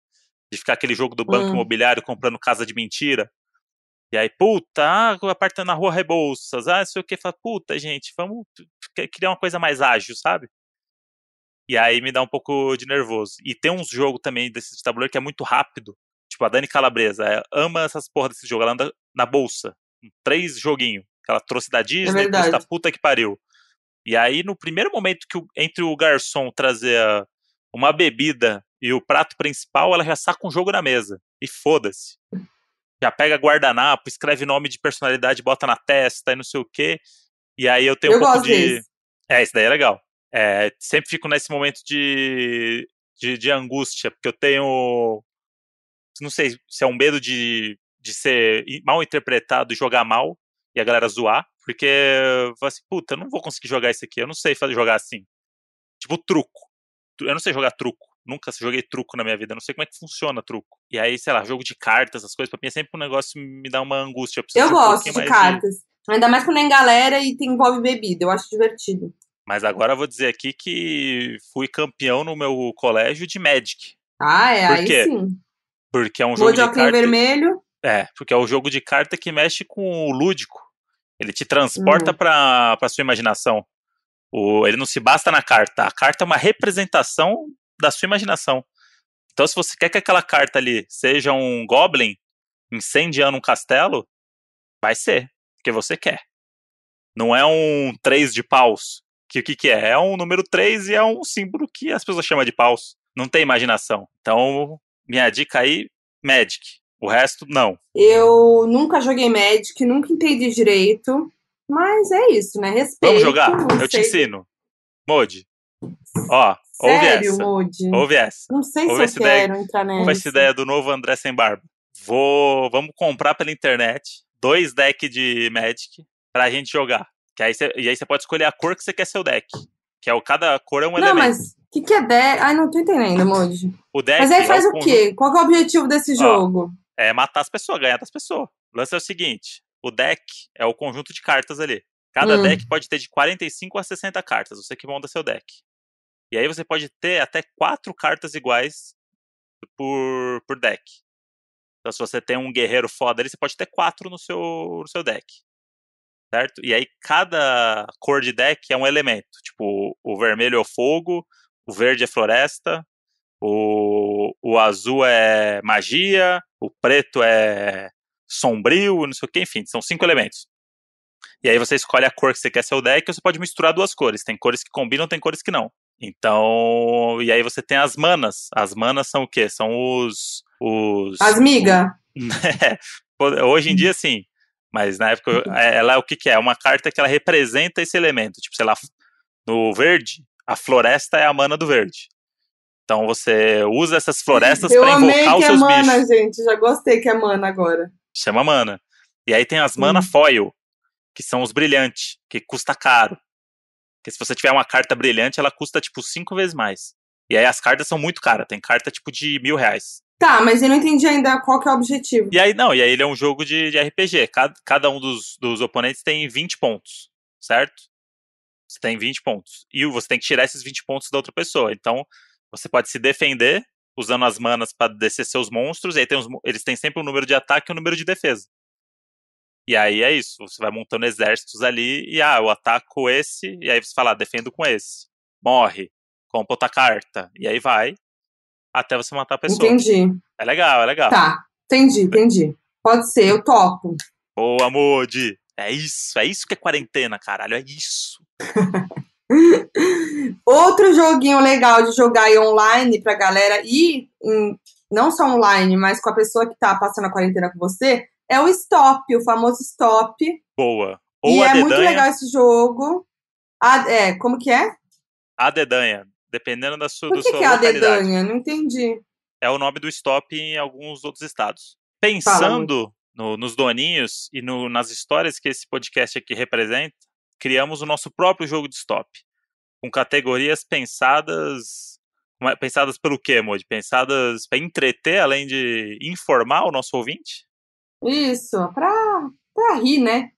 de ficar aquele jogo do banco hum. imobiliário comprando casa de mentira. E aí, puta, ah, apartando na rua Rebouças, ah, não sei o que, fala, puta, gente, vamos criar uma coisa mais ágil, sabe? E aí me dá um pouco de nervoso. E tem uns jogos também desse de tabuleiro que é muito rápido. Tipo, a Dani Calabresa, ela ama essas porra desse jogo. Ela anda na bolsa. Três joguinhos. Que ela trouxe da Disney, é trouxe da puta que pariu. E aí, no primeiro momento que o, entre o garçom trazer uma bebida e o prato principal, ela já saca um jogo na mesa. E foda-se. Já pega guardanapo, escreve nome de personalidade, bota na testa e não sei o quê. E aí eu tenho eu um pouco de... Disso. É, isso daí é legal. É, sempre fico nesse momento de, de, de angústia, porque eu tenho, não sei se é um medo de, de ser mal interpretado e jogar mal, e a galera zoar, porque eu falo assim, puta, eu não vou conseguir jogar isso aqui, eu não sei fazer jogar assim, tipo truco, eu não sei jogar truco, nunca joguei truco na minha vida, eu não sei como é que funciona truco, e aí, sei lá, jogo de cartas, essas coisas, pra mim é sempre um negócio que me dá uma angústia. Eu, eu gosto um de cartas, de... ainda mais quando é em galera e tem, envolve bebida, eu acho divertido. Mas agora eu vou dizer aqui que fui campeão no meu colégio de Magic. Ah, é? Por quê? Aí sim. Porque é um jogo de carta... vermelho. É, porque é um jogo de carta que mexe com o lúdico. Ele te transporta hum. pra, pra sua imaginação. O, ele não se basta na carta. A carta é uma representação da sua imaginação. Então, se você quer que aquela carta ali seja um goblin incendiando um castelo, vai ser, porque você quer. Não é um três de paus. Que o que, que é? É um número três e é um símbolo que as pessoas chamam de paus. Não tem imaginação. Então, minha dica aí, Magic. O resto, não. Eu nunca joguei Magic, nunca entendi direito. Mas é isso, né? Respeito. Vamos jogar? Eu te ensino. Modi. Ó, ouve essa. Sério, Modi? Ouve essa. Não sei se eu quero entrar nessa. Ouve essa ideia do novo André Sem Barba. Vou... Vamos comprar pela internet dois decks de Magic pra gente jogar. Que aí cê, e aí você pode escolher a cor que você quer seu deck. Que é o, cada cor é um não, elemento. Não, mas o que, que é deck? Ai, não tô entendendo, Modi. O deck mas aí faz é o, o quê? Qual que é o objetivo desse ó, jogo? É matar as pessoas, ganhar das pessoas. O lance é o seguinte. O deck é o conjunto de cartas ali. Cada hum. deck pode ter de quarenta e cinco a sessenta cartas. Você que monta seu deck. E aí você pode ter até quatro cartas iguais por, por deck. Então se você tem um guerreiro foda ali, você pode ter quatro no seu, no seu deck. Certo? E aí cada cor de deck é um elemento, tipo, o vermelho é o fogo, o verde é floresta, o, o azul é magia, o preto é sombrio, não sei o que, enfim, são cinco elementos. E aí você escolhe a cor que você quer ser o deck, ou você pode misturar duas cores, tem cores que combinam, tem cores que não. Então, e aí você tem as manas, as manas são o quê? São os... os as miga. O, hoje em dia, sim. Mas na época, ela o que que é? É uma carta que ela representa esse elemento. Tipo, sei lá, no verde, a floresta é a mana do verde. Então você usa essas florestas para invocar os seus bichos. Eu amei que é mana, bichos. Gente. Já gostei que é mana agora. Chama mana. E aí tem as mana hum. foil, que são os brilhantes, que custa caro. Porque se você tiver uma carta brilhante, ela custa tipo cinco vezes mais. E aí as cartas são muito caras. Tem carta tipo de mil reais. Tá, mas eu não entendi ainda qual que é o objetivo. E aí, não, e aí ele é um jogo de, de R P G. Cada, cada um dos, dos oponentes tem vinte pontos, certo? Você tem vinte pontos. E você tem que tirar esses vinte pontos da outra pessoa. Então, você pode se defender usando as manas pra descer seus monstros. E aí tem os, eles têm sempre um número de ataque e um número de defesa. E aí é isso, você vai montando exércitos ali e, ah, eu ataco esse, e aí você fala, ah, defendo com esse. Morre, compra outra carta, e aí vai, até você matar a pessoa. Entendi. É legal, é legal. Tá, entendi, entendi. Pode ser, eu topo. Boa, amor, Di. É isso, é isso que é quarentena, caralho, é isso. Outro joguinho legal de jogar aí online pra galera, e em, não só online, mas com a pessoa que tá passando a quarentena com você, é o stop, o famoso stop. Boa. Ou e a é dedanha. Muito legal esse jogo. A, é, como que é? A dedanha, dependendo da sua, Por que do que sua que é localidade. A dedanha? Não entendi. É o nome do stop em alguns outros estados. Pensando no, nos doninhos e no, nas histórias que esse podcast aqui representa, criamos o nosso próprio jogo de stop, com categorias pensadas... Pensadas pelo quê, Modi? Pensadas para entreter, além de informar o nosso ouvinte? Isso, pra, pra rir, né?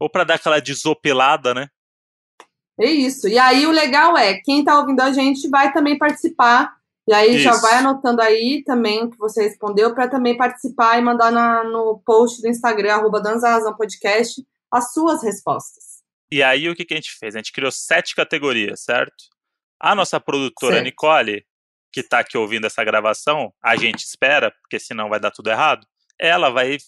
Ou pra dar aquela desopilada, né? É isso. E aí o legal é, quem tá ouvindo a gente vai também participar. E aí isso. Já vai anotando aí também o que você respondeu, pra também participar e mandar na, no post do Instagram, arroba danzarazãopodcast, as suas respostas. E aí, o que, que a gente fez? A gente criou sete categorias, certo? A nossa produtora certo. Nicole, que tá aqui ouvindo essa gravação, a gente espera, porque senão vai dar tudo errado, ela vai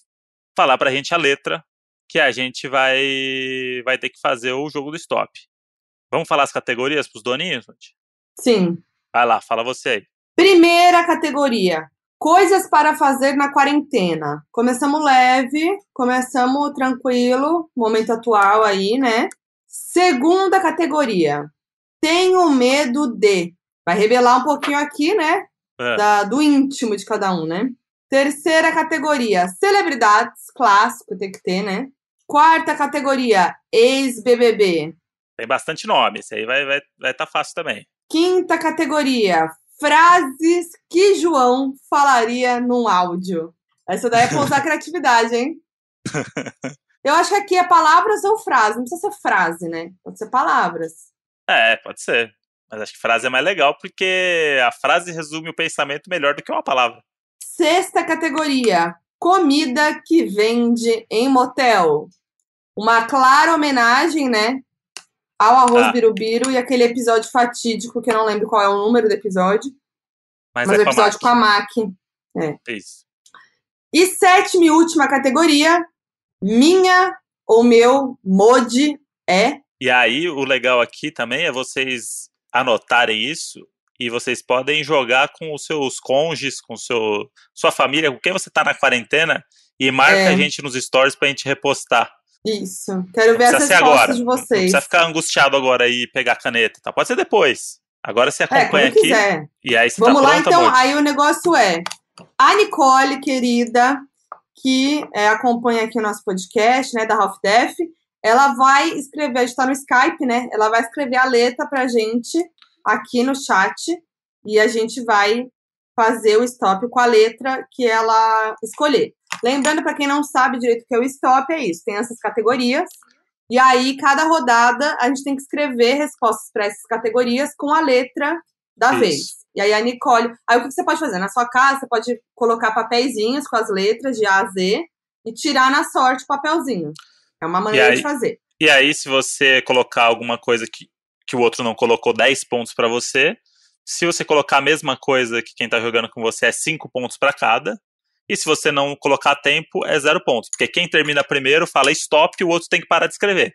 falar pra gente a letra que a gente vai, vai ter que fazer o jogo do stop. Vamos falar as categorias pros doninhos, gente? Sim. Vai lá, fala você aí. Primeira categoria, coisas para fazer na quarentena. Começamos leve, começamos tranquilo, momento atual aí, né? Segunda categoria, tenho medo de... Vai revelar um pouquinho aqui, né? É. Da, do íntimo de cada um, né? Terceira categoria, celebridades, clássico, tem que ter, né? Quarta categoria, ex-B B B. Tem bastante nome, isso aí vai vai, vai tá fácil também. Quinta categoria, frases que João falaria num áudio. Essa daí é pra usar criatividade, hein? Eu acho que aqui é palavras ou frases. Não precisa ser frase, né? Pode ser palavras. É, pode ser. Mas acho que frase é mais legal, porque a frase resume o pensamento melhor do que uma palavra. Sexta categoria, comida que vende em motel. Uma clara homenagem, né? Ao arroz ah. birubiru e aquele episódio fatídico, que eu não lembro qual é o número do episódio. Mas, mas é o episódio com a Mac. É. Isso. E sétima e última categoria, minha ou meu mod é. E aí, o legal aqui também é vocês anotarem isso e vocês podem jogar com os seus cônjuges, com seu, sua família, com quem você tá na quarentena, e marca é. a gente nos stories pra gente repostar. Isso, quero ver essas fotos de vocês. Não precisa ficar angustiado agora e pegar a caneta, tá? Pode ser depois. Agora você acompanha é, aqui. Quiser. E aí você Vamos tá lá pronta, então, Modi? Aí o negócio é a Nicole, querida, que é, acompanha aqui o nosso podcast, né, da Half Def, ela vai escrever, a gente tá no Skype, né? Ela vai escrever a letra pra gente aqui no chat e a gente vai fazer o stop com a letra que ela escolher. Lembrando, para quem não sabe direito o que é o stop, é isso. Tem essas categorias. E aí, cada rodada, a gente tem que escrever respostas para essas categorias com a letra da isso. vez. E aí, a Nicole... Aí, o que você pode fazer? Na sua casa, você pode colocar papeizinhos com as letras de A a Z e tirar na sorte o papelzinho. É uma maneira aí, de fazer. E aí, se você colocar alguma coisa que, que o outro não colocou, dez pontos para você. Se você colocar a mesma coisa que quem tá jogando com você, é cinco pontos para cada. E se você não colocar tempo, é zero pontos. Porque quem termina primeiro fala stop e o outro tem que parar de escrever.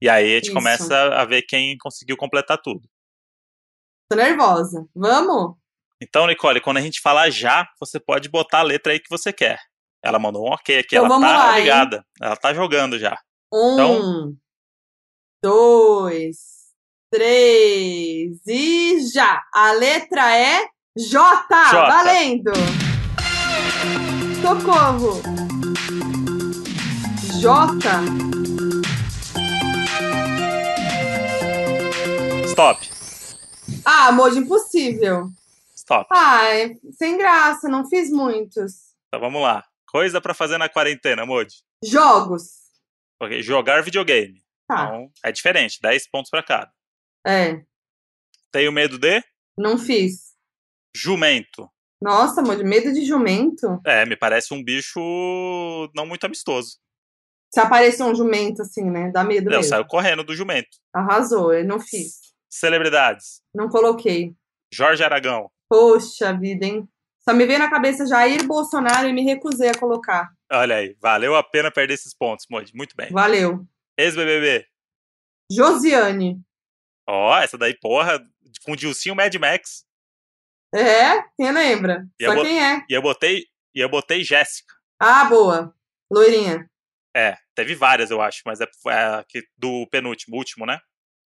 E aí a gente Isso. começa a ver quem conseguiu completar tudo. Tô nervosa. Vamos? Então, Nicole, quando a gente falar já, você pode botar a letra aí que você quer. Ela mandou um ok aqui. Então, ela tá lá, ligada. Hein? Ela tá jogando já. Um, então... dois, três e já. A letra é J. J. Valendo! Socorro! Jota! Stop! Ah, amor de impossível! Stop! Ai, sem graça, não fiz muitos. Então vamos lá. Coisa pra fazer na quarentena, amor. Jogos. Okay. Jogar videogame. Tá. Então, é diferente, dez pontos pra cada. É. Tenho medo de? Não fiz. Jumento. Nossa, amor, medo de jumento? É, me parece um bicho não muito amistoso. Se aparecer um jumento, assim, né? Dá medo mesmo. Eu saio correndo do jumento. Arrasou, eu não fiz. Celebridades. Não coloquei. Jorge Aragão. Poxa vida, hein? Só me veio na cabeça Jair Bolsonaro e me recusei a colocar. Olha aí, valeu a pena perder esses pontos, Moody. Muito bem. Valeu. Ex-B B B. Josiane. Ó, oh, essa daí, porra, com o Dilcinho Mad Max. É, quem lembra? E Só quem é. E eu botei, e eu botei Jéssica. Ah, boa. Loirinha. É, teve várias, eu acho, mas é, é do penúltimo, último, né?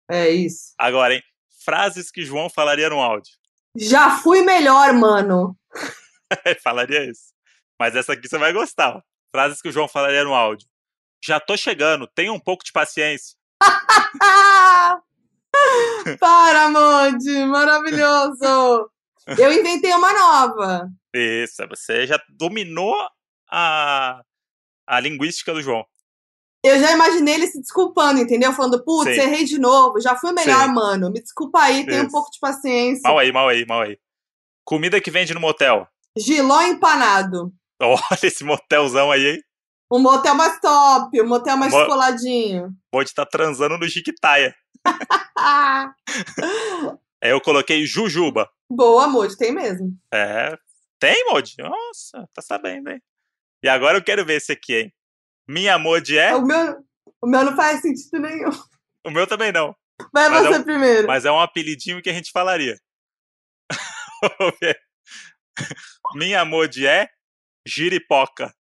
É isso. Agora, hein? Frases que João falaria no áudio. Já fui melhor, mano. Falaria isso. Mas essa aqui você vai gostar, ó. Frases que o João falaria no áudio. Já tô chegando, tenha um pouco de paciência. Para, Monte. Maravilhoso. Eu inventei uma nova. Isso, você já dominou a, a linguística do João. Eu já imaginei ele se desculpando, entendeu? Falando, putz, errei de novo, já fui melhor, Sim. mano. Me desculpa aí, tenha um pouco de paciência. Mal aí, mal aí, mal aí. Comida que vende no motel. Giló empanado. Olha esse motelzão aí, hein? Um motel mais top, um motel mais Mo... coladinho. Pode tá transando no Jiquitaia. Aí eu coloquei Jujuba. Boa, Moody, tem mesmo. É, tem, Moody? Nossa, tá sabendo, hein? E agora eu quero ver esse aqui, hein? Minha Moody é... O meu, o meu não faz sentido nenhum. O meu também não. Vai mas você é um, primeiro. Mas é um apelidinho que a gente falaria. Minha Moody é giripoca.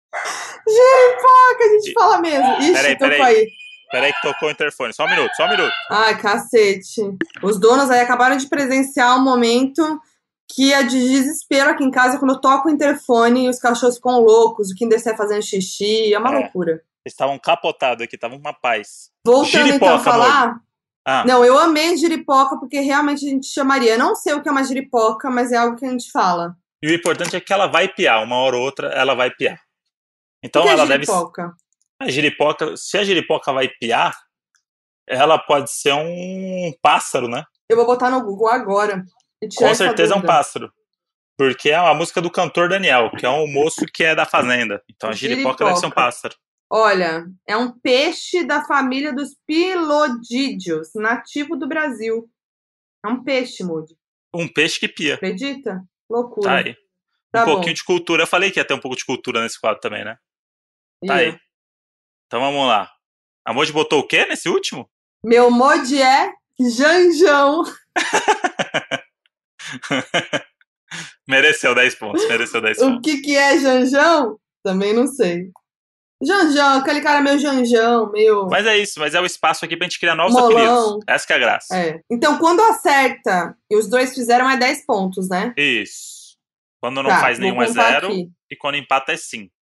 Giripoca, a gente fala mesmo. Ixi, peraí, tocou peraí. aí. Peraí que tocou o interfone. Só um minuto, só um minuto. Ai, cacete. Os donos aí acabaram de presenciar um momento que é de desespero aqui em casa quando toca o interfone e os cachorros ficam loucos, o Kindercé fazendo xixi, é uma é, loucura. Eles estavam capotados aqui, estavam uma paz. Voltando giripoca, então a falar... Ah. Não, eu amei giripoca porque realmente a gente chamaria. Não sei o que é uma giripoca, mas é algo que a gente fala. E o importante é que ela vai piar, uma hora ou outra ela vai piar. Então o que ela é giripoca? Deve... A giripoca, se a giripoca vai piar, ela pode ser um pássaro, né? Eu vou botar no Google agora. Com certeza é um pássaro. Porque é a música do cantor Daniel, que é um moço que é da fazenda. Então a giripoca, giripoca deve ser um pássaro. Olha, é um peixe da família dos pilodídeos, nativo do Brasil. É um peixe, Moody. Um peixe que pia. Acredita? Loucura. Tá aí. Tá um bom. Pouquinho de cultura. Eu falei que ia ter um pouco de cultura nesse quadro também, né? Tá yeah. aí. Então vamos lá. A Moody botou o quê nesse último? Meu Moody é Janjão. Mereceu dez pontos, mereceu dez pontos. O que que é Janjão? Também não sei. Janjão, aquele cara meio Janjão, meio... Mas é isso, mas é o espaço aqui pra gente criar novos Molão. apelidos. Essa que é a graça. É. Então, quando acerta, e os dois fizeram é dez pontos, né? Isso. Quando não tá, faz nenhum é zero, aqui. E quando empata é cinco.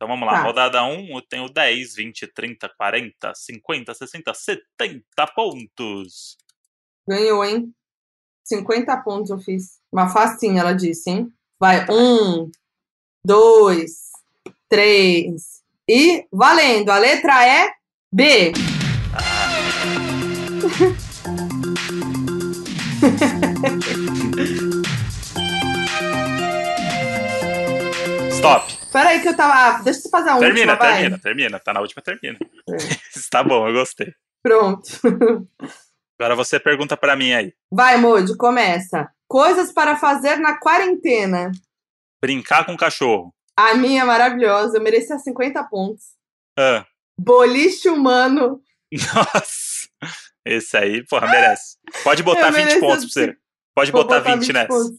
Então vamos lá, tá. Rodada um, eu tenho dez, vinte, trinta, quarenta, cinquenta, sessenta, setenta pontos. Ganhou, hein? cinquenta pontos eu fiz. Uma facinha, ela disse, hein? Vai, um, dois, três e valendo. A letra é B. Ah. Stop. Peraí que eu tava... Deixa eu fazer a última, Termina, vai. termina, termina. Tá na última, termina. É. Tá bom, eu gostei. Pronto. Agora você pergunta pra mim aí. Vai, Moody, começa. Coisas para fazer na quarentena. Brincar com o cachorro. A minha é maravilhosa, eu merecia cinquenta pontos. Ah. Boliche humano. Nossa, esse aí, porra, merece. Pode botar vinte pontos pra você. Pode botar, botar vinte nessa. Pontos.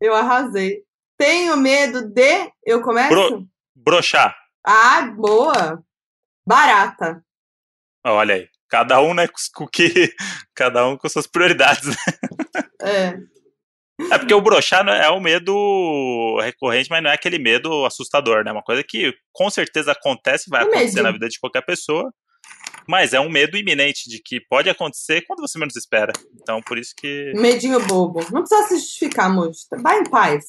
Eu arrasei. Tenho medo de... Eu começo? Bro... Broxar. Ah, boa. Barata. Olha aí. Cada um, né, com que... Cada um com suas prioridades, né? É. É porque o broxar é um medo recorrente, mas não é aquele medo assustador, né? É uma coisa que com certeza acontece, vai é acontecer mesmo. Na vida de qualquer pessoa, mas é um medo iminente de que pode acontecer quando você menos espera. Então, por isso que... Medinho bobo. Não precisa se justificar, moço. Vai em paz.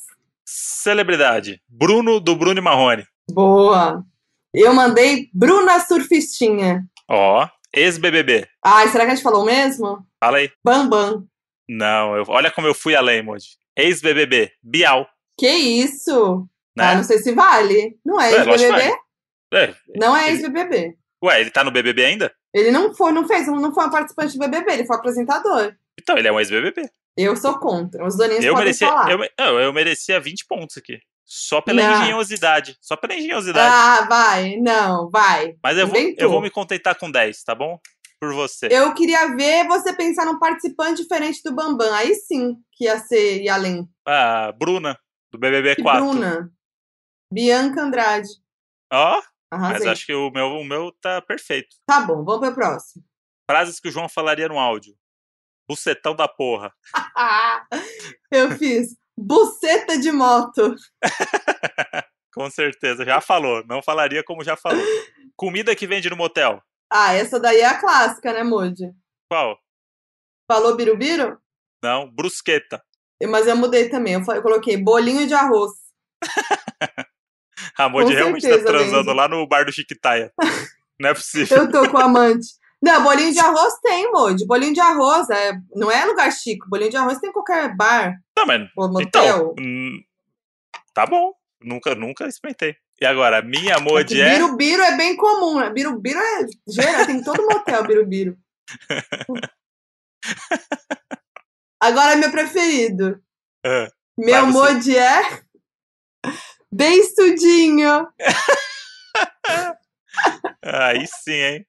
Celebridade. Bruno, do Bruno e Marrone. Boa. Eu mandei Bruna Surfistinha. Ó. Ex-B B B. Ai, será que a gente falou mesmo? Fala aí. Bambam. Não, eu, olha como eu fui além, Moody. Ex-B B B. Bial. Que isso? Né? Ah, não sei se vale. Não é, é ex-B B B? Vale. É, não é ex-B B B. Ué, ele tá no B B B ainda? Ele não foi, não fez, não foi um participante do B B B, ele foi apresentador. Então, ele é um ex-B B B. Eu sou contra, os doninhos podem merecia, falar. Eu, eu, eu merecia vinte pontos aqui. Só pela não. engenhosidade, só pela engenhosidade. Ah, vai, não, vai. Mas eu vou, eu vou me contentar com dez, tá bom? Por você. Eu queria ver você pensar num participante diferente do Bambam, aí sim que ia ser, ia além. Ah, Bruna, do B B B quatro. Bruna, Bianca Andrade. Ó, oh, mas acho que o meu, o meu tá perfeito. Tá bom, vamos pro próximo. Frases que o João falaria no áudio. Bucetão da porra. Eu fiz. Buceta de moto. Com certeza, já falou. Não falaria como já falou. Comida que vende no motel. Ah, essa daí é a clássica, né, Moody? Qual? Falou birubiru? Não, brusqueta. Eu, mas eu mudei também. Eu, eu coloquei bolinho de arroz. A Moody realmente tá transando vende. Lá no bar do Chiquitaia. Não é possível. Eu tô com a amante. Não, bolinho de arroz tem, Moody. Bolinho de arroz é... não é lugar chique. Bolinho de arroz tem em qualquer bar. Não, mas... ou então, hum, tá bom. Nunca, nunca experimentei. E agora, minha Moody é... Birubiru é bem comum, né? Birubiru é geral, tem todo motel birubiru. Agora é meu preferido. Uh, meu Moody é... bem estudinho. Aí sim, hein?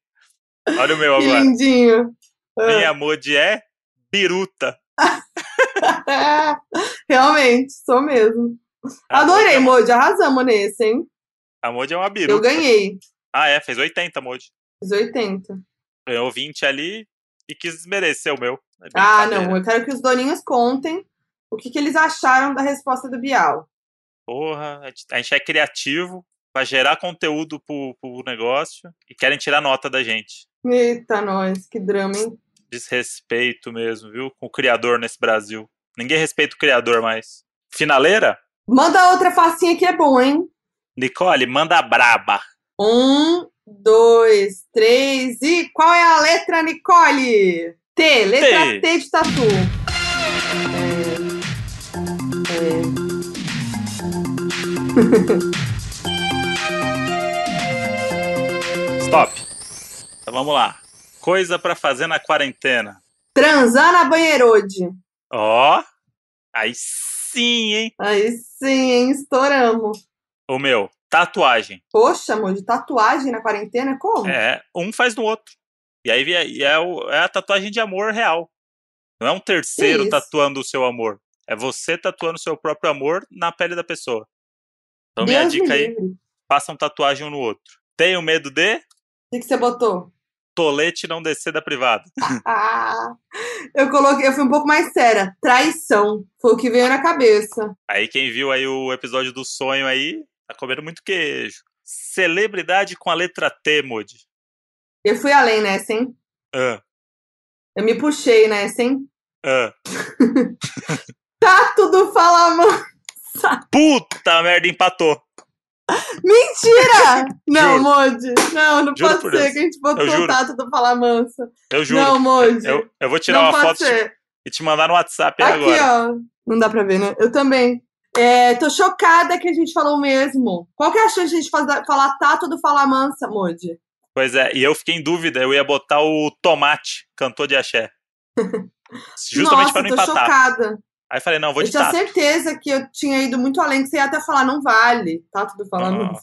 Olha o meu agora. Que lindinho. Minha Moody é biruta. Realmente, sou mesmo. A Adorei, Moody. É... arrasamos nesse, hein? A Moody é uma biruta. Eu ganhei. Ah, é? Fez oitenta, Moody. Fez oitenta. Ganhou vinte ali e quis desmerecer o meu. É ah, não. Eu quero que os doninhos contem o que, que eles acharam da resposta do Bial. Porra, a gente é criativo pra gerar conteúdo pro, pro negócio e querem tirar nota da gente. Eita, nós. Que drama, hein? Desrespeito mesmo, viu? Com o criador nesse Brasil. Ninguém respeita o criador mais. Finaleira? Manda outra facinha que é bom, hein? Nicole, manda braba. Um, dois, três e... qual é a letra, Nicole? T, letra T, T de tatu. É, é. Stop. Então vamos lá. Coisa pra fazer na quarentena. Transar na banheirode. Ó, oh, aí sim, hein? Aí sim, hein? Estouramos. O meu, tatuagem. Poxa, amor, de tatuagem na quarentena? Como? É, um faz do outro. E aí é, é a tatuagem de amor real. Não é um terceiro tatuando o seu amor. É você tatuando o seu próprio amor na pele da pessoa. Então Deus minha dica aí, façam tatuagem um no outro. Tenho medo de... o que, que você botou? Tolete não descer da privada. Ah, eu coloquei, eu fui um pouco mais séria. Traição. Foi o que veio na cabeça. Aí quem viu aí o episódio do sonho aí, tá comendo muito queijo. Celebridade com a letra T, Moody. Eu fui além nessa, hein? Ah. Eu me puxei nessa, hein? Ah. Tato do Fala Manso. Puta merda, empatou. Mentira! Não, Moody. Não, não juro pode ser que a gente botou o Tato do Fala Manso. Eu juro. Não, Moody. Eu, eu vou tirar não uma foto te, e te mandar no WhatsApp aí aqui, agora. Ó. Não dá pra ver, né? Eu também. É, tô chocada que a gente falou mesmo. Qual que é a chance de a gente falar Tato do Fala Manso, Moody? Pois é, e eu fiquei em dúvida. Eu ia botar o Tomate, cantor de axé. Justamente nossa, pra não tô empatar. Chocada. Aí falei, não, vou de Tato. Eu tinha certeza que eu tinha ido muito além, que você ia até falar, não vale. Tá tudo falando. Nossa,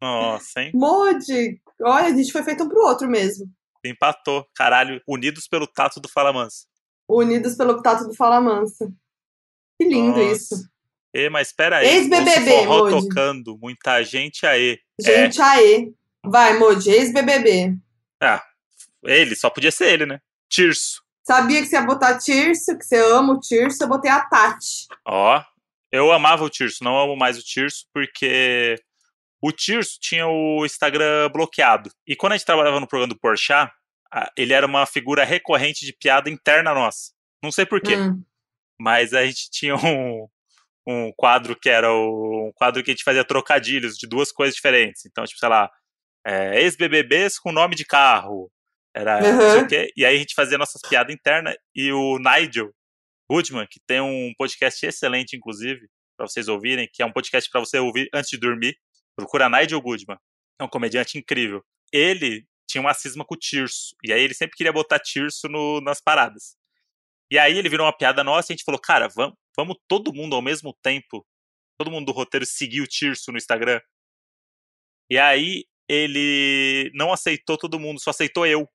Nossa hein? Moody, olha, a gente foi feito um pro outro mesmo. Empatou, caralho. Unidos pelo Tato do Fala Manso. Unidos pelo Tato do Fala Manso. Que lindo Nossa. Isso. E, mas espera aí. Ex-B B B, Moody. Tocando, muita gente aê. Gente é. Aê. Vai, Moody, ex-B B B. Ah, ele, só podia ser ele, né? Tirso. Sabia que você ia botar Tirso, que você ama o Tirso, eu botei a Tati. Ó, oh, eu amava o Tirso, não amo mais o Tirso, porque o Tirso tinha o Instagram bloqueado. E quando a gente trabalhava no programa do Porchat, ele era uma figura recorrente de piada interna nossa. Não sei porquê, hum. mas a gente tinha um, um quadro que era o, um quadro que a gente fazia trocadilhos de duas coisas diferentes. Então, tipo, sei lá, é, ex-B B Bs com nome de carro. Era uhum. não sei o quê. E aí a gente fazia nossas piadas internas. E o Nigel Goodman, que tem um podcast excelente, inclusive, pra vocês ouvirem, que é um podcast pra você ouvir antes de dormir. Procura Nigel Goodman. é um comediante incrível. Ele tinha uma cisma com o Tirso. E aí ele sempre queria botar Tirso no, nas paradas. E aí ele virou uma piada nossa e a gente falou, cara, vamos, vamos todo mundo ao mesmo tempo, todo mundo do roteiro seguir o Tirso no Instagram. E aí ele não aceitou todo mundo, só aceitou eu.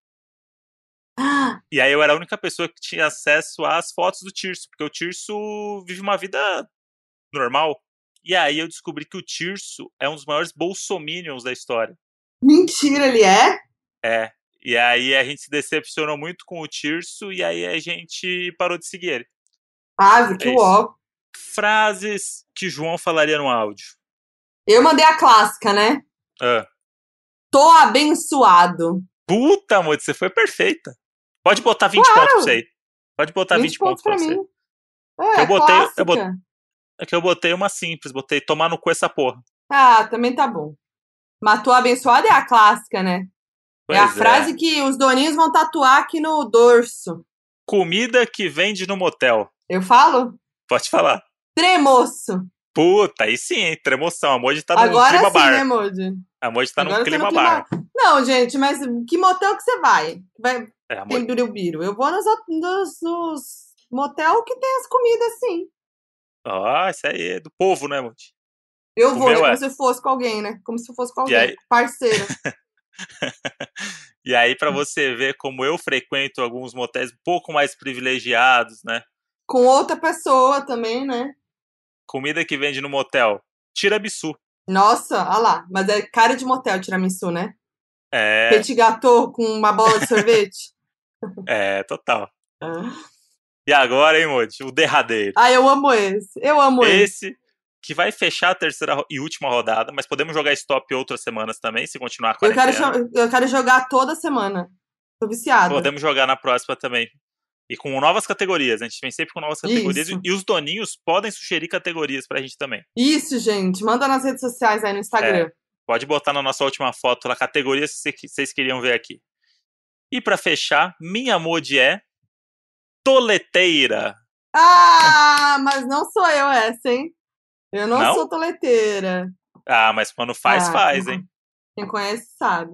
Ah. E aí eu era a única pessoa que tinha acesso às fotos do Tirso, porque o Tirso vive uma vida normal. E aí eu descobri que o Tirso é um dos maiores bolsominions da história. Mentira, ele é? É. E aí a gente se decepcionou muito com o Tirso e aí a gente parou de seguir ele. Ah, que uó. Frases que João falaria no áudio. Eu mandei a clássica, né? Ah. Tô abençoado. Puta, amor, você foi perfeita. Pode botar vinte claro. pontos pra você aí. Pode botar vinte, vinte pontos, pontos pra, pra mim. Você. É, eu botei, eu botei, é que eu botei uma simples, botei tomar no cu essa porra. Ah, também tá bom. Matou abençoada é a clássica, né? Pois é a é. frase que os doninhos vão tatuar aqui no dorso. Comida que vende no motel. Eu falo? Pode falar. Tremoço. Puta, aí sim, hein? Tremoção. A Moji tá no Agora clima sim, bar. Agora sim, né, Moji? A Moji tá no clima, no clima bar. Não, gente, mas que motel que você vai? vai... É, tem Birubiru. Eu vou nos, nos, nos motel que tem as comidas, sim. Ah, isso aí é do povo, né, Moji? Eu o vou, é como é. se eu fosse com alguém, né? Como se eu fosse com alguém, aí... parceiro. E aí, pra você ver como eu frequento alguns motéis um pouco mais privilegiados, né? Com outra pessoa também, né? Comida que vende no motel. Tiramisu. Nossa, olha lá. Mas é cara de motel, tiramisu, né? É. Petit gâteau com uma bola de sorvete. É, total. Ah. E agora, hein, Moji? O derradeiro. Ah, eu amo esse. Eu amo esse. Esse. Que vai fechar a terceira e última rodada, mas podemos jogar stop outras semanas também, se continuar a quarentena. Eu quero, eu quero jogar toda semana. Tô viciado. Podemos jogar na próxima também. E com novas categorias. A gente vem sempre com novas categorias. Isso. E os doninhos podem sugerir categorias pra gente também. Isso, gente. Manda nas redes sociais aí no Instagram. É, pode botar na nossa última foto lá, categorias que vocês queriam ver aqui. E pra fechar, minha mod é toleteira. Ah, mas não sou eu essa, hein? Eu não, não sou toleteira. Ah, mas quando faz, ah, faz, hein? Quem conhece sabe.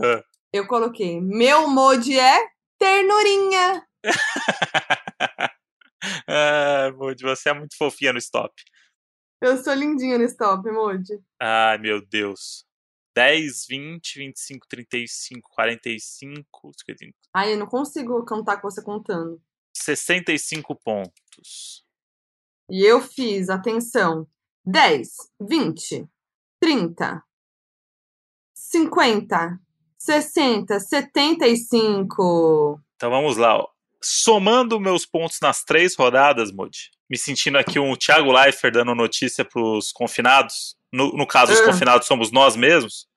Uh. Eu coloquei, meu mod é ternurinha. Ah, Moji, você é muito fofinha no stop. Eu sou lindinha no stop, Moji. Ai, meu Deus. dez, vinte, vinte e cinco, trinta e cinco, quarenta e cinco, cinquenta e cinco. Ai, eu não consigo contar com você contando. sessenta e cinco pontos. E eu fiz, atenção, dez, vinte, trinta, cinquenta, sessenta, setenta e cinco. Então vamos lá, ó. Somando meus pontos nas três rodadas, Moji, me sentindo aqui um Thiago Leifert dando notícia pros confinados, no, no caso, os uh. confinados somos nós mesmos,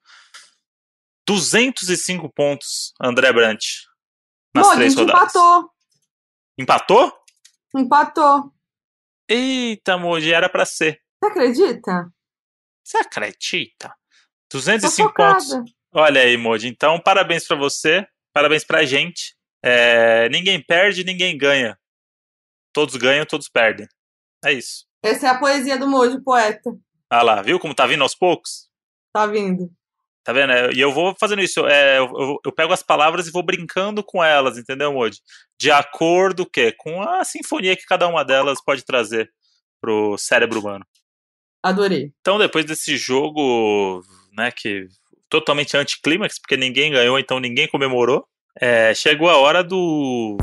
duzentos e cinco pontos, André Brant, nas Moji, três rodadas. Empatou. Empatou? Empatou. Eita, Moji, era pra ser. Você acredita? Você acredita? duzentos e cinco pontos. Olha aí, Moji. Então, parabéns pra você. Parabéns pra gente. É, ninguém perde, ninguém ganha. Todos ganham, todos perdem. É isso. Essa é a poesia do Moji, poeta. Ah lá, viu como tá vindo aos poucos? Tá vindo. Tá vendo? E eu vou fazendo isso. É, eu, eu, eu pego as palavras e vou brincando com elas, entendeu, Moji? De acordo que, com a sinfonia que cada uma delas pode trazer pro cérebro humano. Adorei. Então, depois desse jogo, né, que totalmente anticlímax, porque ninguém ganhou, então ninguém comemorou, é, chegou a hora do...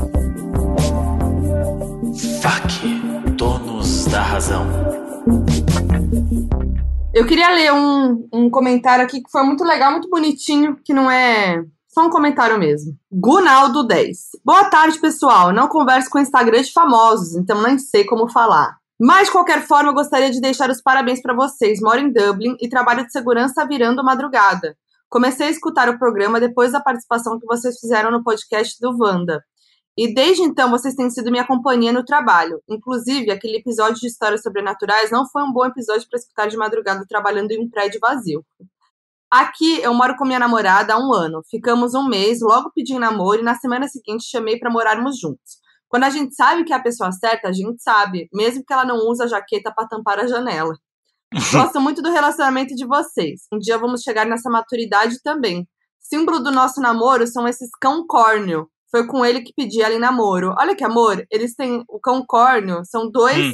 F A Q, donos da razão. Eu queria ler um, um comentário aqui que foi muito legal, muito bonitinho, que não é... Só um comentário mesmo. Gunaldo dez. Boa tarde, pessoal. Não converso com Instagram de famosos, então nem sei como falar. Mas, de qualquer forma, eu gostaria de deixar os parabéns para vocês. Moro em Dublin e trabalho de segurança virando madrugada. Comecei a escutar o programa depois da participação que vocês fizeram no podcast do Wanda. E desde então, vocês têm sido minha companhia no trabalho. Inclusive, aquele episódio de histórias sobrenaturais não foi um bom episódio para escutar de madrugada trabalhando em um prédio vazio. Aqui, eu moro com minha namorada há um ano. Ficamos um mês, logo pedi namoro e na semana seguinte chamei para morarmos juntos. Quando a gente sabe que é a pessoa certa, a gente sabe, mesmo que ela não use a jaqueta para tampar a janela. Gosto muito do relacionamento de vocês. Um dia vamos chegar nessa maturidade também. Símbolo do nosso namoro são esses cão córneo. Foi com ele que pedi ela em namoro. Olha que amor, eles têm o cão córneo, são dois hum.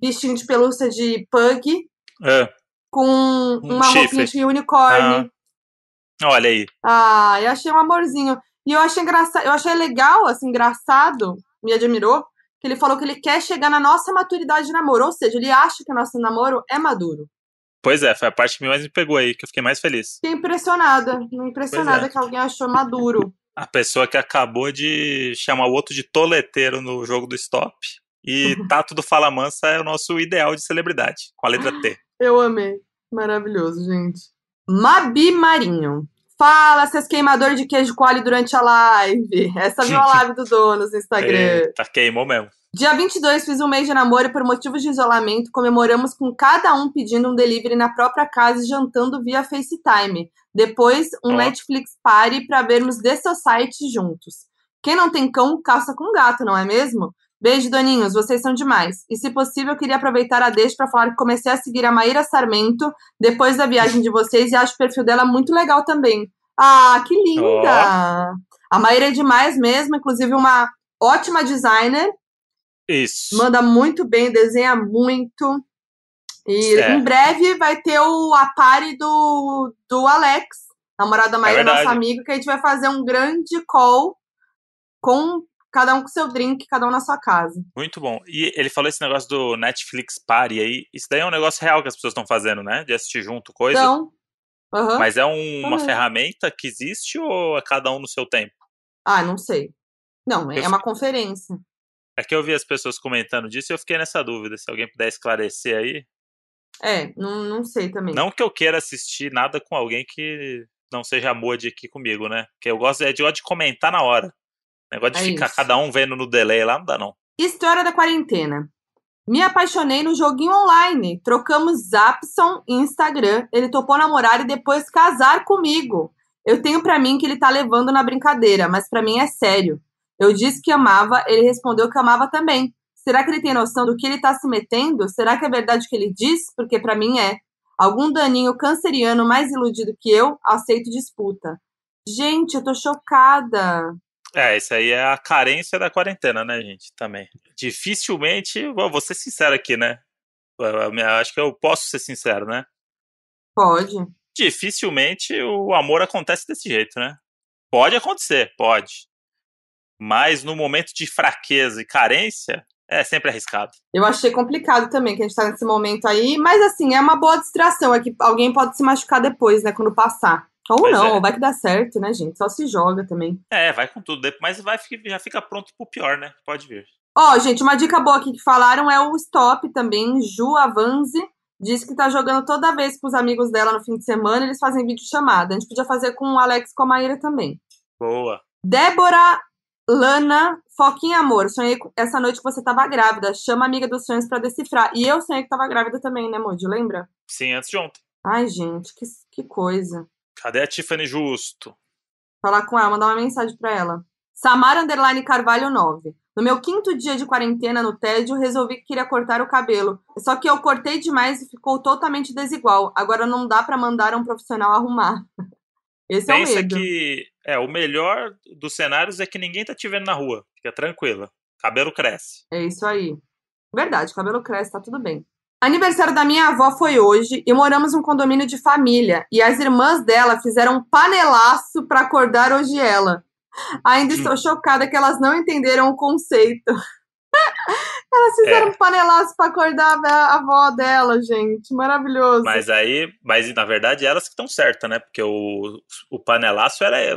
bichinhos de pelúcia de pug é. com um uma chifre. roupinha de unicórnio. Ah. Olha aí. Ah, eu achei um amorzinho. E eu achei engraçado, eu achei legal, assim, engraçado, me admirou, que ele falou que ele quer chegar na nossa maturidade de namoro, ou seja, ele acha que o nosso namoro é maduro. Pois é, foi a parte que mais me pegou aí, que eu fiquei mais feliz. Fiquei impressionada, impressionada é. que alguém achou maduro. A pessoa que acabou de chamar o outro de toleteiro no jogo do Stop. E Tato do Fala Mansa é o nosso ideal de celebridade, com a letra T. Eu amei. Maravilhoso, gente. Mabi Marinho. Fala, seus queimadores de queijo coalho durante a live. Essa viu a live do dono no Instagram. Eita, queimou mesmo. Dia vinte e dois, fiz um mês de namoro e por motivos de isolamento, comemoramos com cada um pedindo um delivery na própria casa e jantando via FaceTime. Depois, um oh. Netflix Party pra vermos The Society juntos. Quem não tem cão, calça com gato, não é mesmo? Beijo, Doninhos, vocês são demais. E se possível, eu queria aproveitar a deixa pra falar que comecei a seguir a Maíra Sarmento depois da viagem de vocês e acho o perfil dela muito legal também. Ah, que linda! Oh. A Maíra é demais mesmo, inclusive uma ótima designer. Isso. Manda muito bem, desenha muito. E certo. Em breve vai ter o, a party do, do Alex, namorado da Maíra, é nosso amigo, que a gente vai fazer um grande call com cada um com seu drink, cada um na sua casa. Muito bom. E ele falou esse negócio do Netflix Party aí. Isso daí é um negócio real que as pessoas estão fazendo, né? De assistir junto coisa. Então, uh-huh. Mas é um, uma é. ferramenta que existe ou é cada um no seu tempo? Ah, não sei. Não, é, é uma conferência. É que eu vi as pessoas comentando disso e eu fiquei nessa dúvida. Se alguém puder esclarecer aí. É, não, não sei também. Não que eu queira assistir nada com alguém que não seja mod aqui comigo, né? Porque eu gosto é de, de comentar na hora. O negócio de é ficar isso. cada um vendo no delay lá não dá, não. História da quarentena. Me apaixonei no joguinho online. Trocamos Zapson e Instagram. Ele topou namorar e depois casar comigo. Eu tenho pra mim que ele tá levando na brincadeira, mas pra mim é sério. Eu disse que amava, ele respondeu que amava também. Será que ele tem noção do que ele tá se metendo? Será que é verdade o que ele diz? Porque pra mim é. Algum daninho canceriano mais iludido que eu, aceito disputa. Gente, eu tô chocada. É, isso aí é a carência da quarentena, né, gente? Também. Dificilmente, bom, vou ser sincero aqui, né? Eu acho que eu posso ser sincero, né? Pode. Dificilmente o amor acontece desse jeito, né? Pode acontecer, pode. Mas no momento de fraqueza e carência, é sempre arriscado. Eu achei complicado também que a gente tá nesse momento aí. Mas assim, é uma boa distração. É que alguém pode se machucar depois, né? Quando passar. Ou mas não, é. vai que dá certo, né, gente? Só se joga também. É, vai com tudo. Mas vai, já fica pronto pro pior, né? Pode vir. Ó, oh, gente, uma dica boa aqui que falaram é o stop também. Ju Avanzi disse que tá jogando toda vez com os amigos dela no fim de semana. Eles fazem videochamada. A gente podia fazer com o Alex e com a Maíra também. Boa. Débora... Lana, Foquinha Amor, sonhei essa noite que você tava grávida. Chama a amiga dos sonhos pra decifrar. E eu sonhei que tava grávida também, né, Moody? Lembra? Sim, antes de ontem. Ai, gente, que, que coisa. Cadê a Tiffany Justo? Falar com ela, mandar uma mensagem pra ela. Samara Underline Carvalho nove. No meu quinto dia de quarentena no tédio, resolvi que queria cortar o cabelo. Só que eu cortei demais e ficou totalmente desigual. Agora não dá pra mandar um profissional arrumar. Esse Pensa é o medo. Que, é, o melhor dos cenários é que ninguém tá te vendo na rua. Fica tranquila. Cabelo cresce. É isso aí. Verdade, cabelo cresce, tá tudo bem. Aniversário da minha avó foi hoje e moramos num condomínio de família. E as irmãs dela fizeram um panelaço pra acordar hoje ela. Ainda estou chocada que elas não entenderam o conceito. Elas fizeram é. um panelaço pra acordar a avó dela, gente. Maravilhoso. Mas aí, mas na verdade elas que estão certas, né? Porque o, o panelaço era...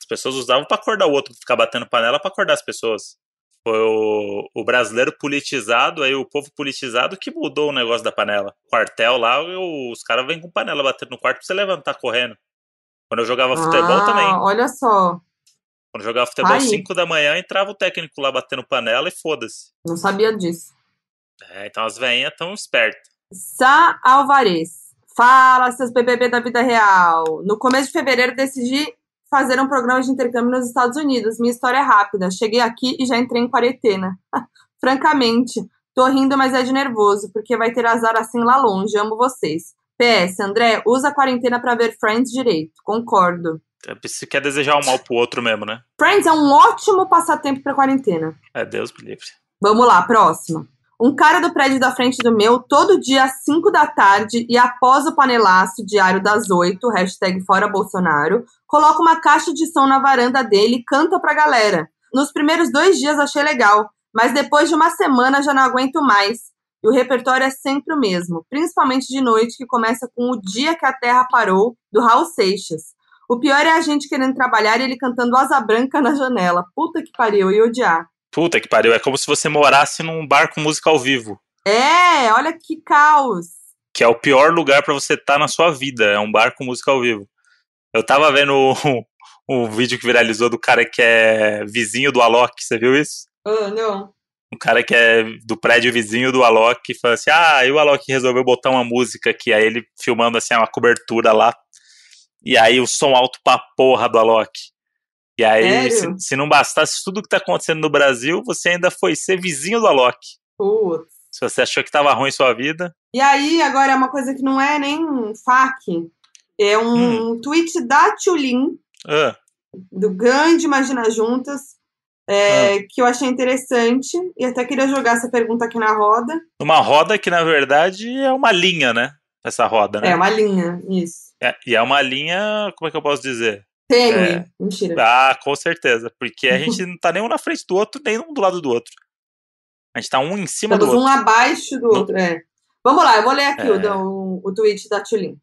As pessoas usavam pra acordar o outro, ficar batendo panela pra acordar as pessoas. Foi o, o brasileiro politizado, aí o povo politizado que mudou o negócio da panela. O quartel lá, eu, os caras vêm com panela batendo no quarto pra você levantar correndo. Quando eu jogava ah, futebol também. Olha só. Quando eu jogava futebol às cinco da manhã, entrava o técnico lá batendo panela e foda-se. Não sabia disso. É, então as veinhas tão espertas. Sá Alvarez. Fala, seus B B B da vida real. No começo de fevereiro decidi fazer um programa de intercâmbio nos Estados Unidos. Minha história é rápida. Cheguei aqui e já entrei em quarentena. Francamente, Tô rindo, mas é de nervoso, porque vai ter azar assim lá longe. Amo vocês. P S, André, usa a quarentena pra ver Friends direito. Concordo. Você quer desejar o mal pro outro mesmo, né? Friends é um ótimo passatempo pra quarentena. É, Deus me livre. Vamos lá, próxima. Um cara do prédio da frente do meu, todo dia às cinco da tarde e após o panelaço, diário das oito, hashtag fora Bolsonaro, coloca uma caixa de som na varanda dele e canta pra galera. Nos primeiros dois dias achei legal, mas depois de uma semana já não aguento mais. E o repertório é sempre o mesmo, principalmente de noite, que começa com O Dia que a Terra Parou, do Raul Seixas. O pior é a gente querendo trabalhar e ele cantando Asa Branca na janela. Puta que pariu, e odiar. Puta que pariu, é como se você morasse num bar com música ao vivo. É, olha que caos. Que é o pior lugar pra você estar tá na sua vida, é um bar com música ao vivo. Eu tava vendo um, um vídeo que viralizou do cara que é vizinho do Alok, você viu isso? Ah, uh, não. Um cara que é do prédio vizinho do Alok, falando assim, ah, e o Alok resolveu botar uma música aqui, aí ele filmando assim uma cobertura lá, e aí o som alto pra porra do Alok. E aí, se, se não bastasse tudo que tá acontecendo no Brasil, você ainda foi ser vizinho do Alok. Putz. Se você achou que tava ruim sua vida. E aí, agora, é uma coisa que não é nem um fac, é um hum. tweet da Tulin, ah. do grande Imagina Juntas, É, ah. que eu achei interessante e até queria jogar essa pergunta aqui na roda. Uma roda que, na verdade, é uma linha, né? Essa roda, né? É uma linha, isso. É, e é uma linha, como é que eu posso dizer? Tênue, é... mentira. Ah, com certeza, porque a gente não tá nem um na frente do outro, nem um do lado do outro. A gente tá um em cima Estamos do outro. um abaixo do no... outro, é. Vamos lá, eu vou ler aqui é... o, o tweet da Tulin.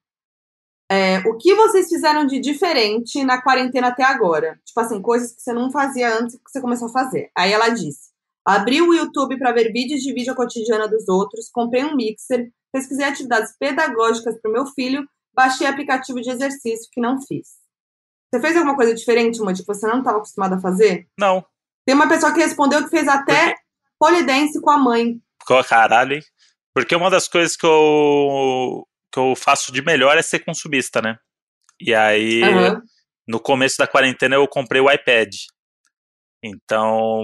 É, o que vocês fizeram de diferente na quarentena até agora? Tipo assim, coisas que você não fazia antes que você começou a fazer. Aí ela disse, abri o YouTube para ver vídeos de vídeo cotidiana dos outros, comprei um mixer, pesquisei atividades pedagógicas para o meu filho, baixei aplicativo de exercício que não fiz. Você fez alguma coisa diferente, Monte, que você não estava acostumada a fazer? Não. Tem uma pessoa que respondeu que fez até polidense com a mãe. Caralho, hein? Porque uma das coisas que eu... que eu faço de melhor é ser consumista, né? E aí, uhum. no começo da quarentena, eu comprei o iPad. Então,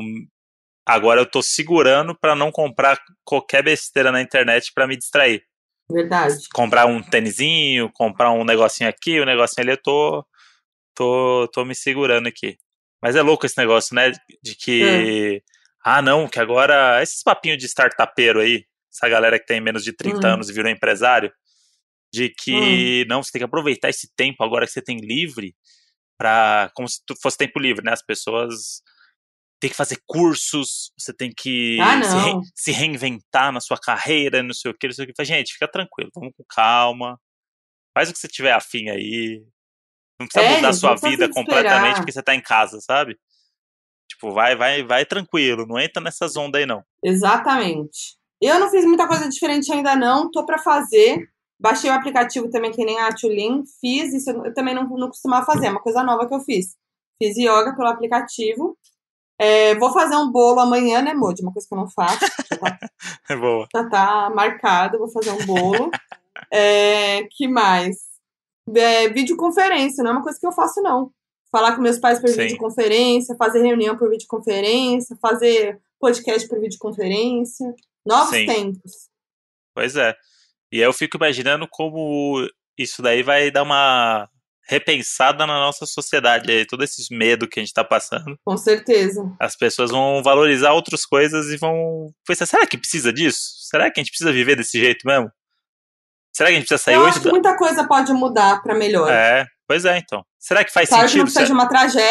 agora eu tô segurando pra não comprar qualquer besteira na internet pra me distrair. Verdade. Comprar um tênisinho, comprar um negocinho aqui, um negocinho ali, eu tô, tô, tô me segurando aqui. Mas é louco esse negócio, né? De que, uhum. ah, não, que agora... Esses papinhos de startupeiro aí, essa galera que tem menos de trinta uhum. anos e virou empresário, de que, hum. não, você tem que aproveitar esse tempo agora que você tem livre pra, como se fosse tempo livre, né? As pessoas têm que fazer cursos, você tem que ah, se, re, se reinventar na sua carreira, não sei o que, não sei o que. Gente, fica tranquilo, vamos com calma, faz o que você tiver afim aí. Não precisa é, mudar a sua vida completamente porque você tá em casa, sabe? Tipo, vai, vai, vai tranquilo, não entra nessas ondas aí, não. Exatamente. Eu não fiz muita coisa diferente ainda, não. Tô pra fazer... Baixei o aplicativo também, que nem a Tulin, fiz, isso eu também não, não costumava fazer, é uma coisa nova que eu fiz. Fiz yoga pelo aplicativo. É, vou fazer um bolo amanhã, né, Moody? Uma coisa que eu não faço. Já tá, é boa. Já tá marcado, vou fazer um bolo. É, que mais? É, videoconferência, não é uma coisa que eu faço, não. Falar com meus pais por Sim. videoconferência, fazer reunião por videoconferência, fazer podcast por videoconferência. Novos Sim. tempos. Pois é. E aí eu fico imaginando como isso daí vai dar uma repensada na nossa sociedade, aí, todo esse medo que a gente tá passando. Com certeza. As pessoas vão valorizar outras coisas e vão pensar, será que precisa disso? Será que a gente precisa viver desse jeito mesmo? Será que a gente precisa sair eu hoje? Eu acho que muita coisa pode mudar pra melhor. É, pois é, então. Será que faz claro sentido? Claro que não precisa de uma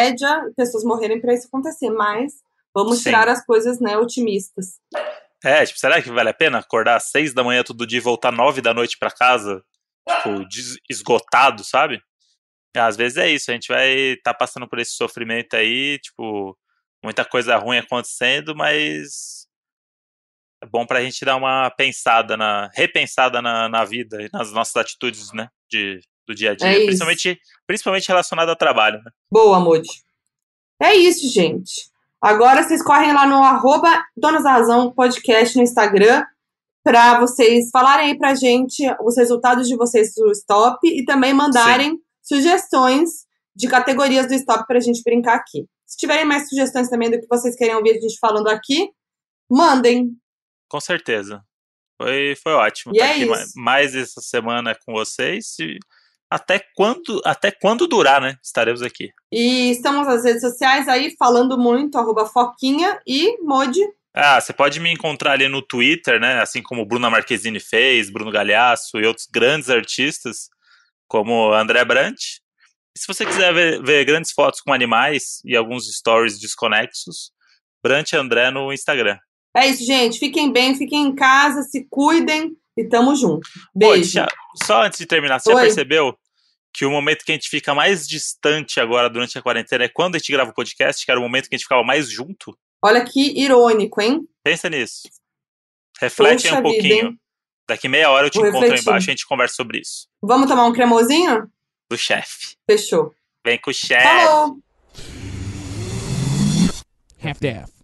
tragédia, pessoas morrerem pra isso acontecer, mas vamos Sim. tirar as coisas, né, otimistas. É, tipo, será que vale a pena acordar às seis da manhã todo dia e voltar nove da noite pra casa? Tipo, esgotado, sabe? Às vezes é isso, a gente vai tá passando por esse sofrimento aí, tipo, muita coisa ruim acontecendo, mas é bom pra gente dar uma pensada, na, repensada na, na vida e nas nossas atitudes, né, de, do dia a dia. É principalmente, principalmente relacionado ao trabalho, né? Boa, Moody. É isso, gente. Agora vocês correm lá no arroba Donas da Razão Podcast no Instagram para vocês falarem aí pra gente os resultados de vocês do Stop e também mandarem Sim. sugestões de categorias do Stop pra gente brincar aqui. Se tiverem mais sugestões também do que vocês querem ouvir a gente falando aqui, mandem. Com certeza. Foi, foi ótimo e estar é aqui mais, mais essa semana com vocês. E até quando, até quando durar, né? Estaremos aqui. E estamos nas redes sociais aí, falando muito, arroba Foquinha e Modi. Ah, você pode me encontrar ali no Twitter, né? Assim como Bruna Marquezine fez, Bruno Gagliasso e outros grandes artistas, como André Brant. E se você quiser ver, ver grandes fotos com animais e alguns stories desconexos, Brant e André no Instagram. É isso, gente. Fiquem bem, fiquem em casa, se cuidem e tamo junto. Beijo. Oi, só antes de terminar, você Oi. percebeu que o momento que a gente fica mais distante agora durante a quarentena é quando a gente grava o podcast, que era o momento que a gente ficava mais junto? Olha que irônico, hein? Pensa nisso. Reflete Poxa aí um pouquinho. Vida, daqui meia hora eu te Vou encontro refletir. aí embaixo e a gente conversa sobre isso. Vamos tomar um cremosinho? Do chefe. Fechou. Vem com o chefe. Half-death.